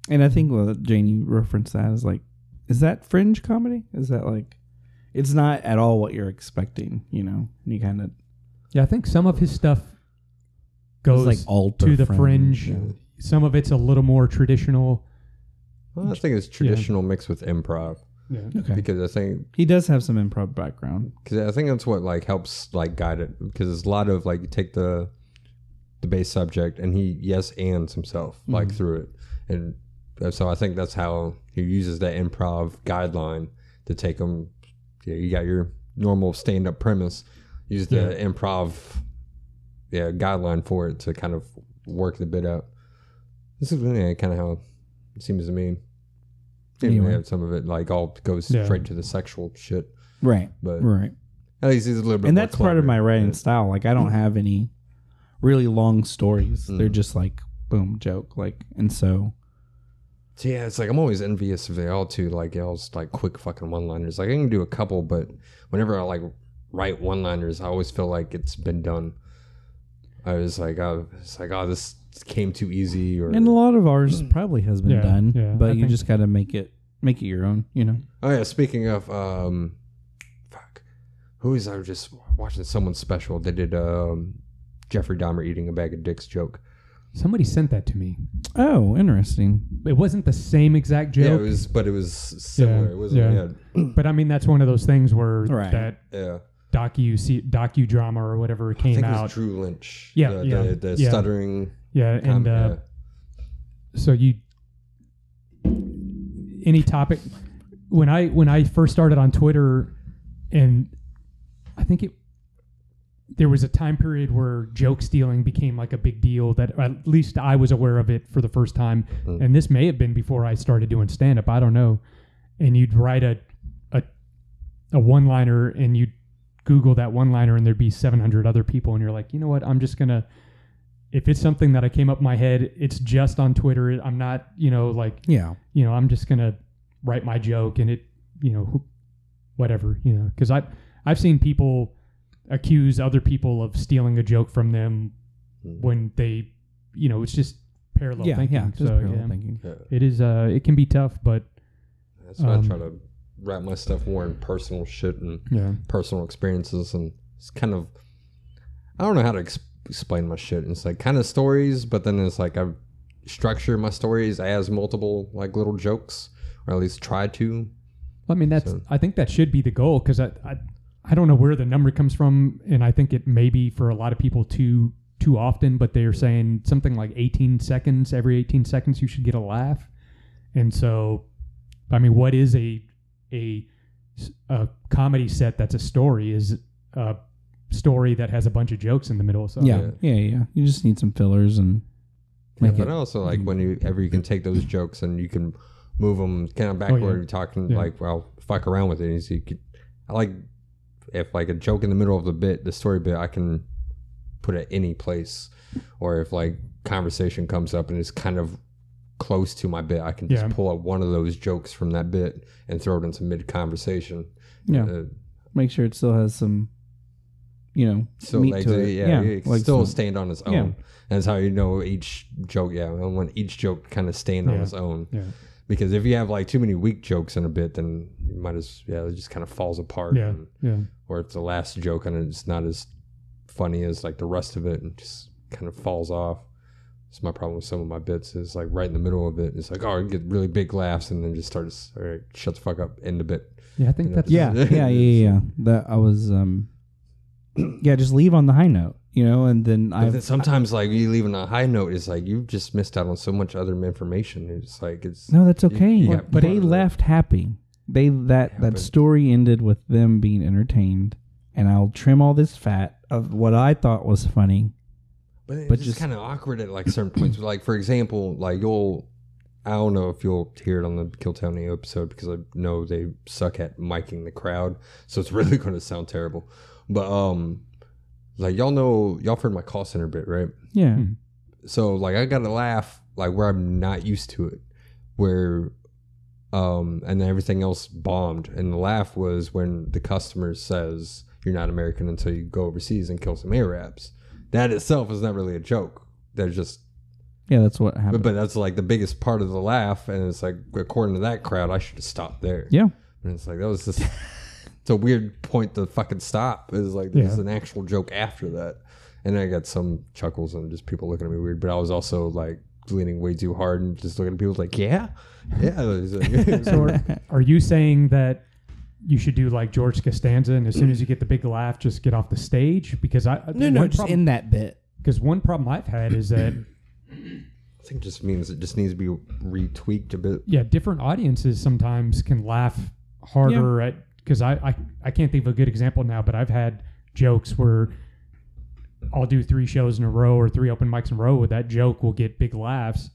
And I think Jane, you referenced that as like, is that fringe comedy? Is that like, it's not at all what you're expecting. And you kind of. Yeah, I think some of his stuff goes like to the fringe. Yeah. Some of it's a little more traditional. Well, I think it's traditional mixed with improv. Yeah. Okay. Because I think he does have some improv background. Because I think that's what like helps like guide it. Because there's a lot of like, you take the base subject and he ands himself like through it, and so I think that's how he uses that improv guideline to take him. Yeah, you got your normal stand up premise. Use the improv guideline for it to kind of work the bit out. This is kind of how it seems to me. Anyway, some of it like all goes straight to the sexual shit. Right. But at least it's a little bit. And more that's part of my writing style. Like, I don't have any really long stories. They're just like boom, joke. Like, and so yeah, it's like I'm always envious of y'all too. Like y'all's like quick fucking one liners. Like I can do a couple, but whenever I like write one-liners. I always feel like it's been done. I was like, oh, this came too easy. Or, and a lot of ours probably has been done, but you just got to make it your own, you know? Oh, yeah. Speaking of, I was just watching someone special. They did Jeffrey Dahmer eating a bag of dicks joke. Somebody sent that to me. Oh, interesting. It wasn't the same exact joke. Yeah, it was, but it was similar. Yeah, it wasn't. Yeah. Yeah. But I mean, that's one of those things where that docudrama or whatever came out. I think it was Drew Lynch. Yeah, the stuttering. Yeah, and so you any topic when I first started on Twitter, and I think there was a time period where joke stealing became like a big deal that at least I was aware of it for the first time. Mm-hmm. And this may have been before I started doing stand-up. I don't know. And you'd write a one-liner and you'd Google that one-liner and there'd be 700 other people. And you're like, you know what? I'm just going to, if it's something that I came up in my head, it's just on Twitter. I'm not, I'm just going to write my joke and it, whatever, because I've seen people accuse other people of stealing a joke from them when they, it's just parallel thinking. Yeah, so, parallel thinking. Yeah. It is, it can be tough, but that's why I try to wrap my stuff more in personal shit and personal experiences, and it's kind of, I don't know how to explain my shit. And it's like kind of stories, but then it's like I structure my stories as multiple like little jokes, or at least try to. I mean, that's. So. I think that should be the goal, because I don't know where the number comes from, and I think it may be for a lot of people too often, but they're saying something like 18 seconds, every 18 seconds you should get a laugh. And so, I mean, what is a comedy set that's a story? Is a story that has a bunch of jokes in the middle. So you just need some fillers and make but it. Also, like, whenever you can take those jokes and you can move them kind of backward, you're talking like, well, fuck around with it. So you could, I like... If like a joke in the middle of the bit, the story bit, I can put it any place. Or if like conversation comes up and it's kind of close to my bit, I can just pull out one of those jokes from that bit and throw it into mid conversation. Yeah, make sure it still has some, still meat to it. It can still stand on its own. Yeah. And that's how you know each joke. Yeah, I want each joke kind of stand on its own. Yeah. Because if you have like too many weak jokes in a bit, then you might as it just kind of falls apart. Yeah, Or it's the last joke and it's not as funny as like the rest of it, and just kind of falls off. It's my problem with some of my bits. Is like right in the middle of it, it's like, oh, you get really big laughs, and then just starts, all right, shut the fuck up, end the bit. Yeah, I think that's that I was just leave on the high note. And then sometimes like you leaving a high note is like you've just missed out on so much other information. It's like no, that's okay. But they left happy. That story ended with them being entertained, and I'll trim all this fat of what I thought was funny. But it's just kind of awkward at like certain points. Like for example, like I don't know if you'll hear it on the Kill Tony episode, because I know they suck at miking the crowd, so it's really going to sound terrible. But like y'all heard my call center bit, right? Yeah. So like I got a laugh like where I'm not used to it, where and then everything else bombed, and the laugh was when the customer says you're not American until you go overseas and kill some Arabs. That itself is not really a joke. That's just that's what happened. But that's like the biggest part of the laugh, and it's like according to that crowd, I should have stopped there. Yeah. And it's like that was just. It's a weird point to fucking stop. Is like there's an actual joke after that, and I got some chuckles and just people looking at me weird. But I was also like leaning way too hard and just looking at people like, yeah. So are you saying that you should do like George Costanza, and as soon as you get the big laugh, just get off the stage? Because just in that bit. Because one problem I've had is that I think it just means it just needs to be retweaked a bit. Yeah, different audiences sometimes can laugh harder at. Because I can't think of a good example now, but I've had jokes where I'll do 3 shows in a row or 3 open mics in a row where that joke will get big laughs.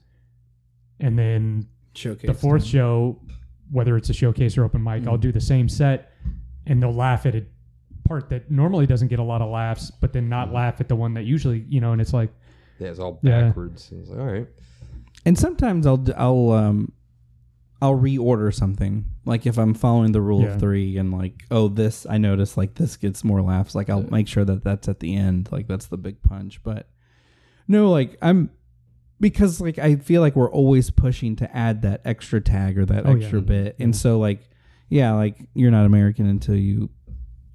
And then showcase the 4th show, whether it's a showcase or open mic, I'll do the same set, and they'll laugh at a part that normally doesn't get a lot of laughs, but then not laugh at the one that usually, and it's like... Yeah, it's all backwards. It's like, all right. And sometimes I'll I'll reorder something. Like if I'm following the rule of three and like, oh, this, I noticed like this gets more laughs. Like I'll make sure that that's at the end. Like that's the big punch. But no, like I'm, because like, I feel like we're always pushing to add that extra tag or that extra bit. And so like, yeah, like you're not American until you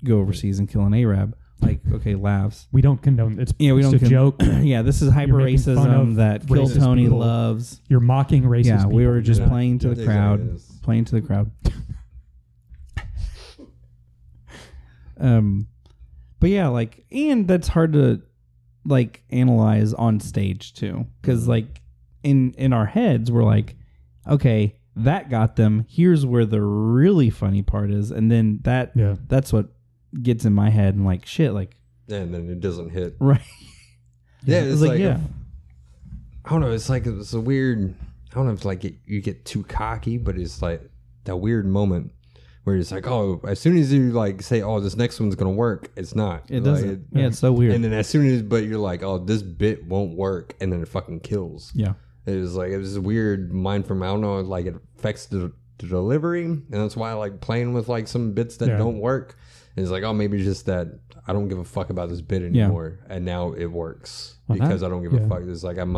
go overseas and kill an Arab. Like, okay, laughs. We don't condone it. Yeah, we don't condone. Joke. Yeah, this is hyper racism that Kill Tony people. Loves. You're mocking racist. Yeah, we were just playing to the crowd. Playing to the crowd. But yeah, like, and that's hard to like analyze on stage too, because like in our heads we're like, okay, that got them. Here's where the really funny part is, and then that that's what gets in my head and like shit, like, and then it doesn't hit right. It's like I don't know, it's like it's a weird, I don't know if it's like you get too cocky, but it's like that weird moment where it's like, oh, as soon as you like say, oh, this next one's gonna work, it's not. It doesn't. Like, it's so weird. And then as soon as, but you're like, oh, this bit won't work, and then it fucking kills. Yeah, it was like, it was a weird mind from, I don't know, like it affects the delivery, and that's why I like playing with like some bits that don't work. And it's like, oh, maybe just that I don't give a fuck about this bit anymore, and now it works because I don't give a fuck. It's like I'm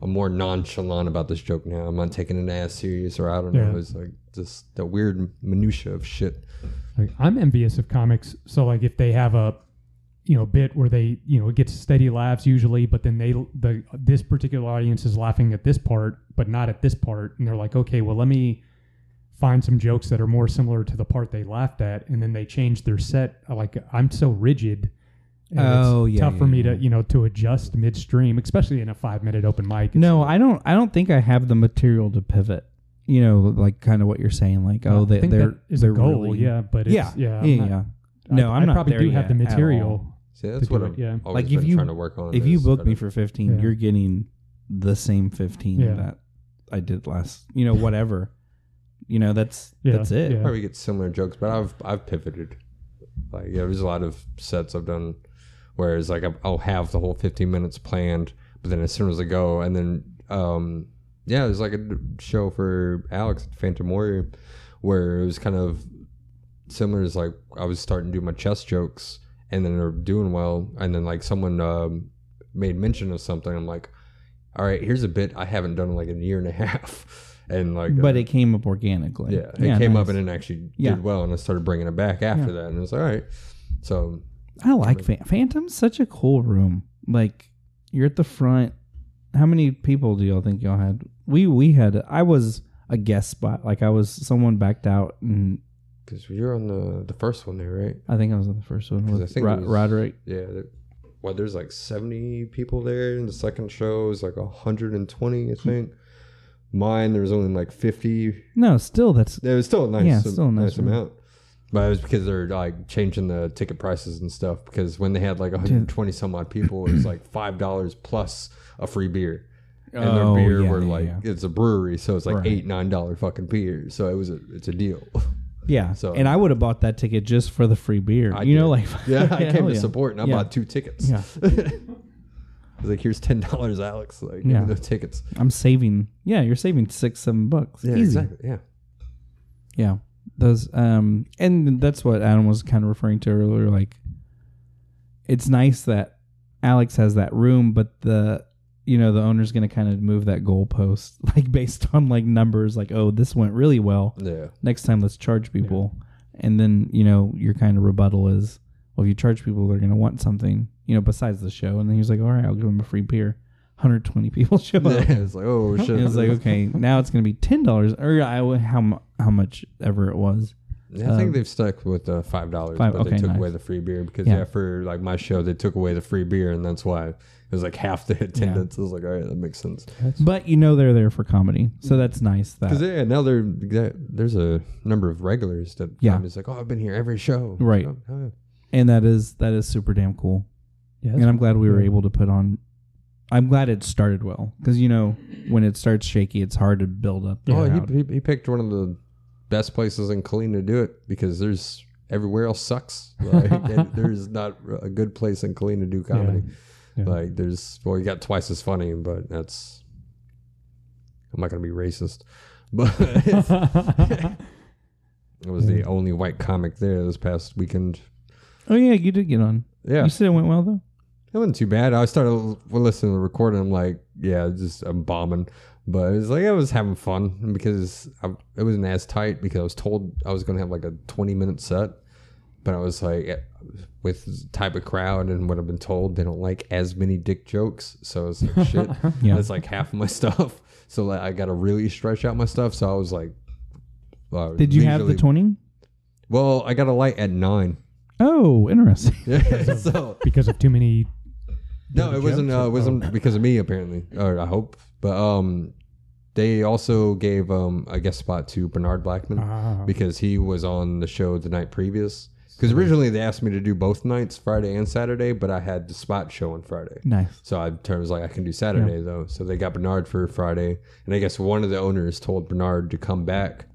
more nonchalant about this joke now. I'm not taking it as serious, or I don't know. It's like just the weird minutia of shit. Like, I'm envious of comics. So like if they have a bit where they it gets steady laughs usually, but then this particular audience is laughing at this part, but not at this part, and they're like, okay, well let me find some jokes that are more similar to the part they laughed at, and then they change their set. Like, I'm so rigid. And it's tough for me to, to adjust midstream, especially in a 5-minute open mic. No, like, I don't think I have the material to pivot, like kind of what you're saying, like, oh, that is a goal. Really, but it's, I'm not probably there do yet have the material. See, that's what I'm always like, trying to work on. If you book me for 15, you're getting the same 15 that I did last, whatever. That's it. Yeah. Probably get similar jokes, but I've pivoted. Like there's a lot of sets I've done, whereas like I'll have the whole 15 minutes planned, but then as soon as I go, and then there's like a show for Alex at Phantom Warrior, where it was kind of similar. It's like I was starting to do my chest jokes, and then they're doing well, and then like someone made mention of something. I'm like, all right, here's a bit I haven't done in like a year and a half. And like, but it came up organically. Yeah, it came up and it actually did well, and I started bringing it back after that, and it was all right. So I like Phantom's such a cool room. Like you're at the front. How many people do y'all think y'all had? We had. I was a guest spot. Like I was someone backed out, and because you're on the first one there, right? I think I was on the first one with Roderick. Yeah. There's like 70 people there, and the second show is like 120, I think. Mine, there was only like 50. No, still it was still a nice, still a nice amount. But it was because they're like changing the ticket prices and stuff. Because when they had like 120 some odd people, it was like $5 plus a free beer, and their beer were like it's a brewery, so it's like $8-9 fucking beer. So it's a deal. Yeah. So and I would have bought that ticket just for the free beer. I came to support, and I bought 2 tickets. Yeah. I was like, here's $10, Alex. Like, give me the tickets. I'm saving. Yeah, you're saving $6-7. Yeah, easy. Exactly. Yeah, yeah. Those, and that's what Adam was kind of referring to earlier. Like, it's nice that Alex has that room, but the owner's going to kind of move that goalpost, like based on like numbers. Like, oh, this went really well. Yeah. Next time, let's charge people, and then your kind of rebuttal is, well, if you charge people, they're going to want something, besides the show. And then he was like, all right, I'll give him a free beer. 120 people show up. Yeah, it was like, oh, shit. It was like, okay, now it's going to be $10. Or how much ever it was. Yeah, I think they've stuck with the $5, but they took away the free beer. Because for like my show, they took away the free beer. And that's why it was like half the attendance. I was like, all right, that makes sense. But they're there for comedy. So that's nice. Because now there's a number of regulars that come. It's like, oh, I've been here every show. Right. So, and that is super damn cool. Yes. And I'm glad we were able to put on. I'm glad it started well, because when it starts shaky, it's hard to build up. Oh, he picked one of the best places in Killeen to do it, because there's everywhere else sucks. Like, there's not a good place in Killeen to do comedy. Yeah. Yeah. Like you got Twice as Funny, but I'm not gonna be racist. but it was the only white comic there this past weekend. Oh yeah, you did get on. Yeah, you said it went well though. It wasn't too bad. I started listening to the recording. I'm like, yeah, just I'm bombing. But it was like I was having fun because it wasn't as tight because I was told I was going to have like a 20-minute set. But I was like, with the type of crowd and what I've been told, they don't like as many dick jokes. So it's like, shit, yeah. That's like half of my stuff. So like, I got to really stretch out my stuff. So I was like, did you have the 20? Well, I got a light at 9. Oh, interesting. Yeah, so, because of too many. No, it wasn't because of me apparently, or I hope. But they also gave a guest spot to Bernard Blackman because he was on the show the night previous. Because originally they asked me to do both nights, Friday and Saturday, but I had the spot show on Friday. Nice. So I was like, I can do Saturday though. So they got Bernard for Friday, and I guess one of the owners told Bernard to come back,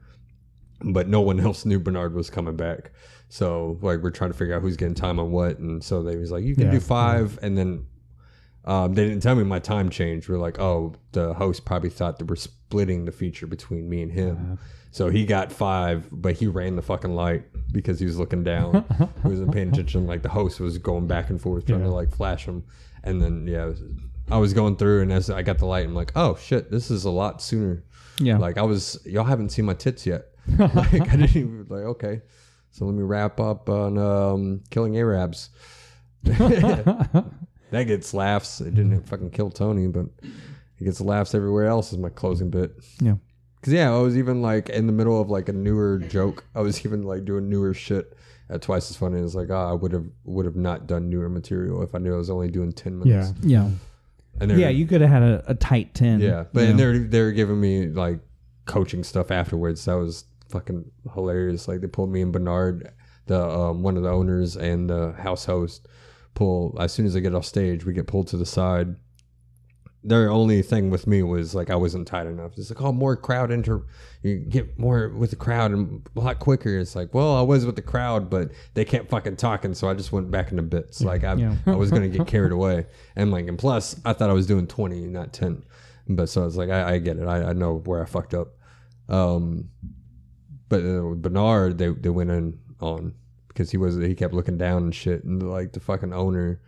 but no one else knew Bernard was coming back. So like we're trying to figure out who's getting time on what, and so they was like, you can do 5, and then they didn't tell me my time changed. We're like, oh, the host probably thought that we're splitting the feature between me and him. So he got 5, but he ran the fucking light because he was looking down. He wasn't paying attention. Like the host was going back and forth trying to like flash him. And then, I was going through and as I got the light, I'm like, oh shit, this is a lot sooner. Yeah. Like y'all haven't seen my tits yet. Like I didn't even, like, okay. So let me wrap up on killing Arabs. That gets laughs. It didn't fucking kill Tony, but it gets laughs everywhere else is my closing bit. Yeah. Because, I was even, like, in the middle of, like, a newer joke. I was even, like, doing newer shit at Twice as Funny. It's like, I would have not done newer material if I knew I was only doing 10 minutes. Yeah, yeah. And you could have had a tight 10. Yeah, but they're giving me, like, coaching stuff afterwards. That was fucking hilarious. Like, they pulled me and Bernard, the one of the owners and the house host, as soon as I get off stage, we get pulled to the side. Their only thing with me was like I wasn't tight enough. It's like, oh, more crowd you get more with the crowd and a lot quicker. It's like, well, I was with the crowd, but they kept fucking talking, so I just went back into bits. Like I was gonna get carried away, and like, and plus I thought I was doing 20, not 10. But so I was like, I get it. I know where I fucked up. But with Bernard, they went in on because he kept looking down and shit, and like the fucking owner.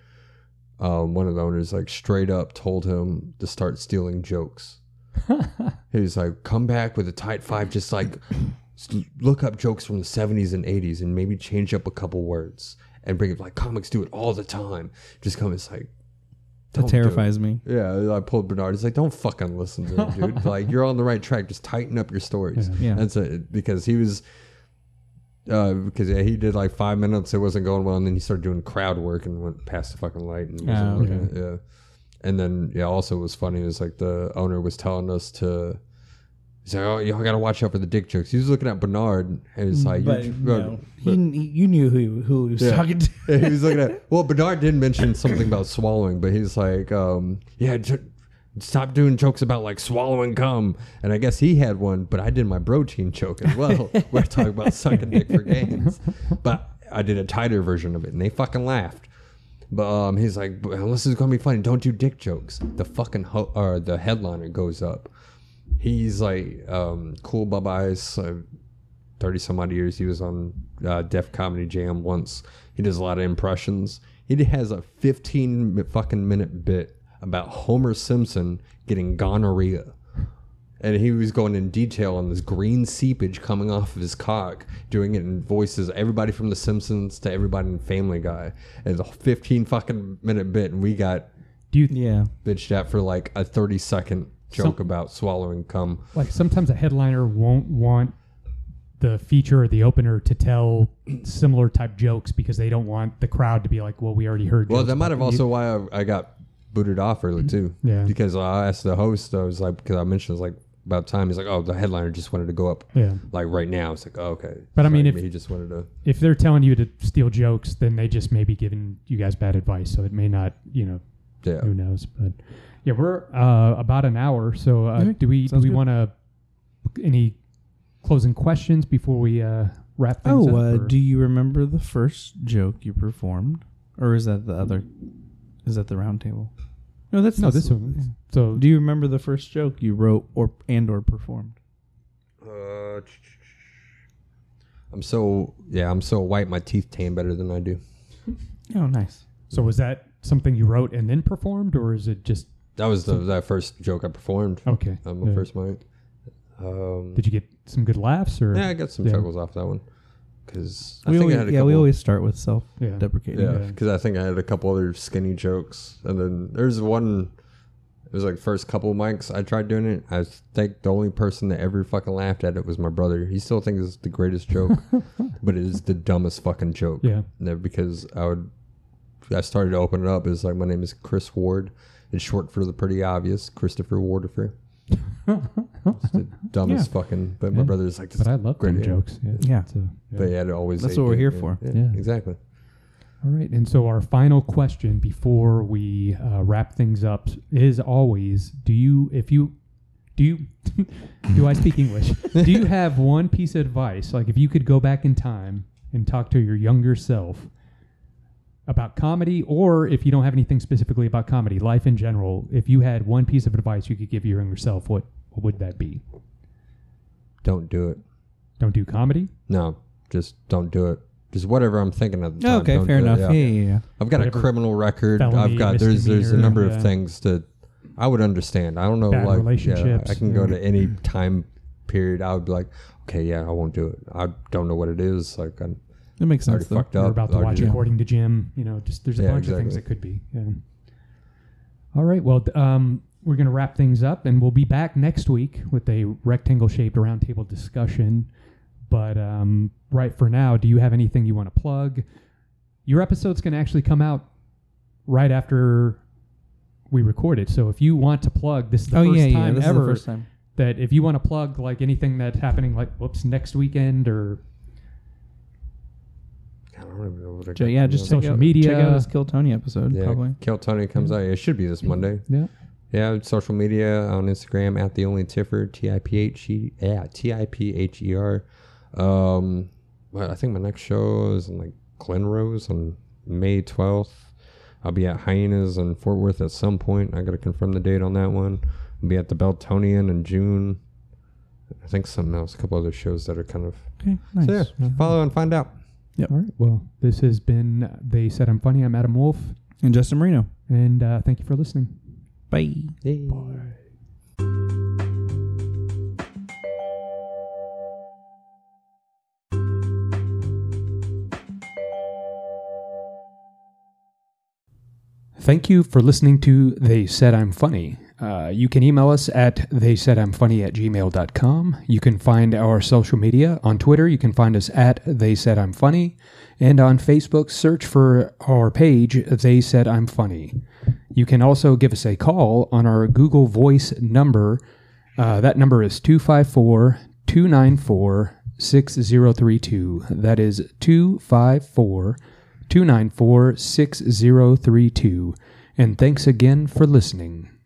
One of the owners like straight up told him to start stealing jokes. He was like, come back with a tight 5, just like look up jokes from the 70s and 80s and maybe change up a couple words and bring it, like comics do it all the time. Just come, it's like, that terrifies me. Yeah, I pulled Bernard. He's like, don't fucking listen to him, dude. Like, you're on the right track. Just tighten up your stories. Yeah. That's it. Because he was... he did like 5 minutes, it wasn't going well, and then he started doing crowd work and went past the fucking light and and then also it was funny, it was like the owner was telling us to, he's like, oh, y'all gotta watch out for the dick jokes. He was looking at Bernard and he's like, you knew who he was talking to. He was looking at, well, Bernard did mention something about swallowing, but he's like, stop doing jokes about like swallowing cum. And I guess he had one, but I did my protein joke as well. We're talking about sucking dick for gains, but I did a tighter version of it and they fucking laughed. But he's like, unless it's gonna be funny, don't do dick jokes. The fucking the headliner goes up. He's like, cool Bubba Ice, 30 some odd years. He was on Def Comedy Jam once. He does a lot of impressions. He has a 15 fucking minute bit about Homer Simpson getting gonorrhea. And he was going in detail on this green seepage coming off of his cock, doing it in voices, everybody from The Simpsons to everybody in Family Guy. And it's a 15 fucking minute bit, and we got bitched at for like a 30-second joke about swallowing cum. Like sometimes a headliner won't want the feature or the opener to tell similar type jokes because they don't want the crowd to be like, well, we already heard. Well, that might have also why I got booted off early too, because I asked the host, I was like, because I mentioned it's like about time. He's like, oh, the headliner just wanted to go up like right now. It's like, oh, okay. But I mean, if he just wanted to, if they're telling you to steal jokes, then they just may be giving you guys bad advice, so it may not, who knows. But we're about an hour, so do we want to any closing questions before we wrap things up? Do you remember the first joke you performed, or is that the other? Is that the round table? No, that's this one. So, do you remember the first joke you wrote or performed? I'm so white. My teeth tan better than I do. Oh, nice. So was that something you wrote and then performed, or is it just... That was that first joke I performed. Okay. On my first mic. Did you get some good laughs? Or? Yeah, I got some chuckles off that one. Cause we always start with self-deprecating. Yeah, because I think I had a couple other skinny jokes. And then there's one, it was like first couple mics I tried doing it. I think the only person that ever fucking laughed at it was my brother. He still thinks it's the greatest joke, but it is the dumbest fucking joke. Yeah. Because I started to open it up. It's like, my name is Chris Ward. It's short for the pretty obvious, Christopher Wardifer. It's the dumbest fucking. But my brother's like, this. But I love great jokes. Yeah. But yeah, it always. That's what we're here for. Yeah, yeah. Exactly. All right. And so our final question before we wrap things up is always: do I speak English? Do you have one piece of advice, like if you could go back in time and talk to your younger self about comedy, or if you don't have anything specifically about comedy, life in general, if you had one piece of advice you could give your younger self, what would that be? Don't do it. Don't do comedy? No, just don't do it. Just whatever I'm thinking at the time. Okay, fair enough. Yeah. Yeah. I've got a criminal record. I've got there's a number of things that I would understand. I don't know, bad relationships. Yeah, I can go to any time period. I would be like, okay, yeah, I won't do it. I don't know what it is. Like, that makes sense. We're about to watch According to Jim. You know, just there's a bunch of things that could be. Yeah. All right. Well, we're going to wrap things up, and we'll be back next week with a rectangle-shaped roundtable discussion. But right for now, do you have anything you want to plug? Your episode's going to actually come out right after we record it. So if you want to plug, this is the first time ever that if you want to plug like anything that's happening, like next weekend or. I don't even know what they're doing. Yeah, just social media. Check out this Kill Tony episode, probably. Kill Tony comes out. It should be this Monday. Yeah. Yeah, social media on Instagram at the only Tiffer, TIPHER. I think my next show is in like Glenrose on May 12th. I'll be at Hyenas in Fort Worth at some point. I got to confirm the date on that one. I'll be at the Beltonian in June. I think something else, a couple other shows that are kind of. Okay, nice. So yeah, follow and find out. Yeah. All right. Well, this has been They Said I'm Funny. I'm Adam Wolf. And Justin Marino. And thank you for listening. Bye. Hey. Bye. Thank you for listening to They Said I'm Funny. You can email us at theysaidimfunny@gmail.com. You can find our social media on Twitter. You can find us at They Said I'm Funny. And on Facebook, search for our page, They Said I'm Funny. You can also give us a call on our Google Voice number. That number is 254-294-6032. That is 254-294-6032. And thanks again for listening.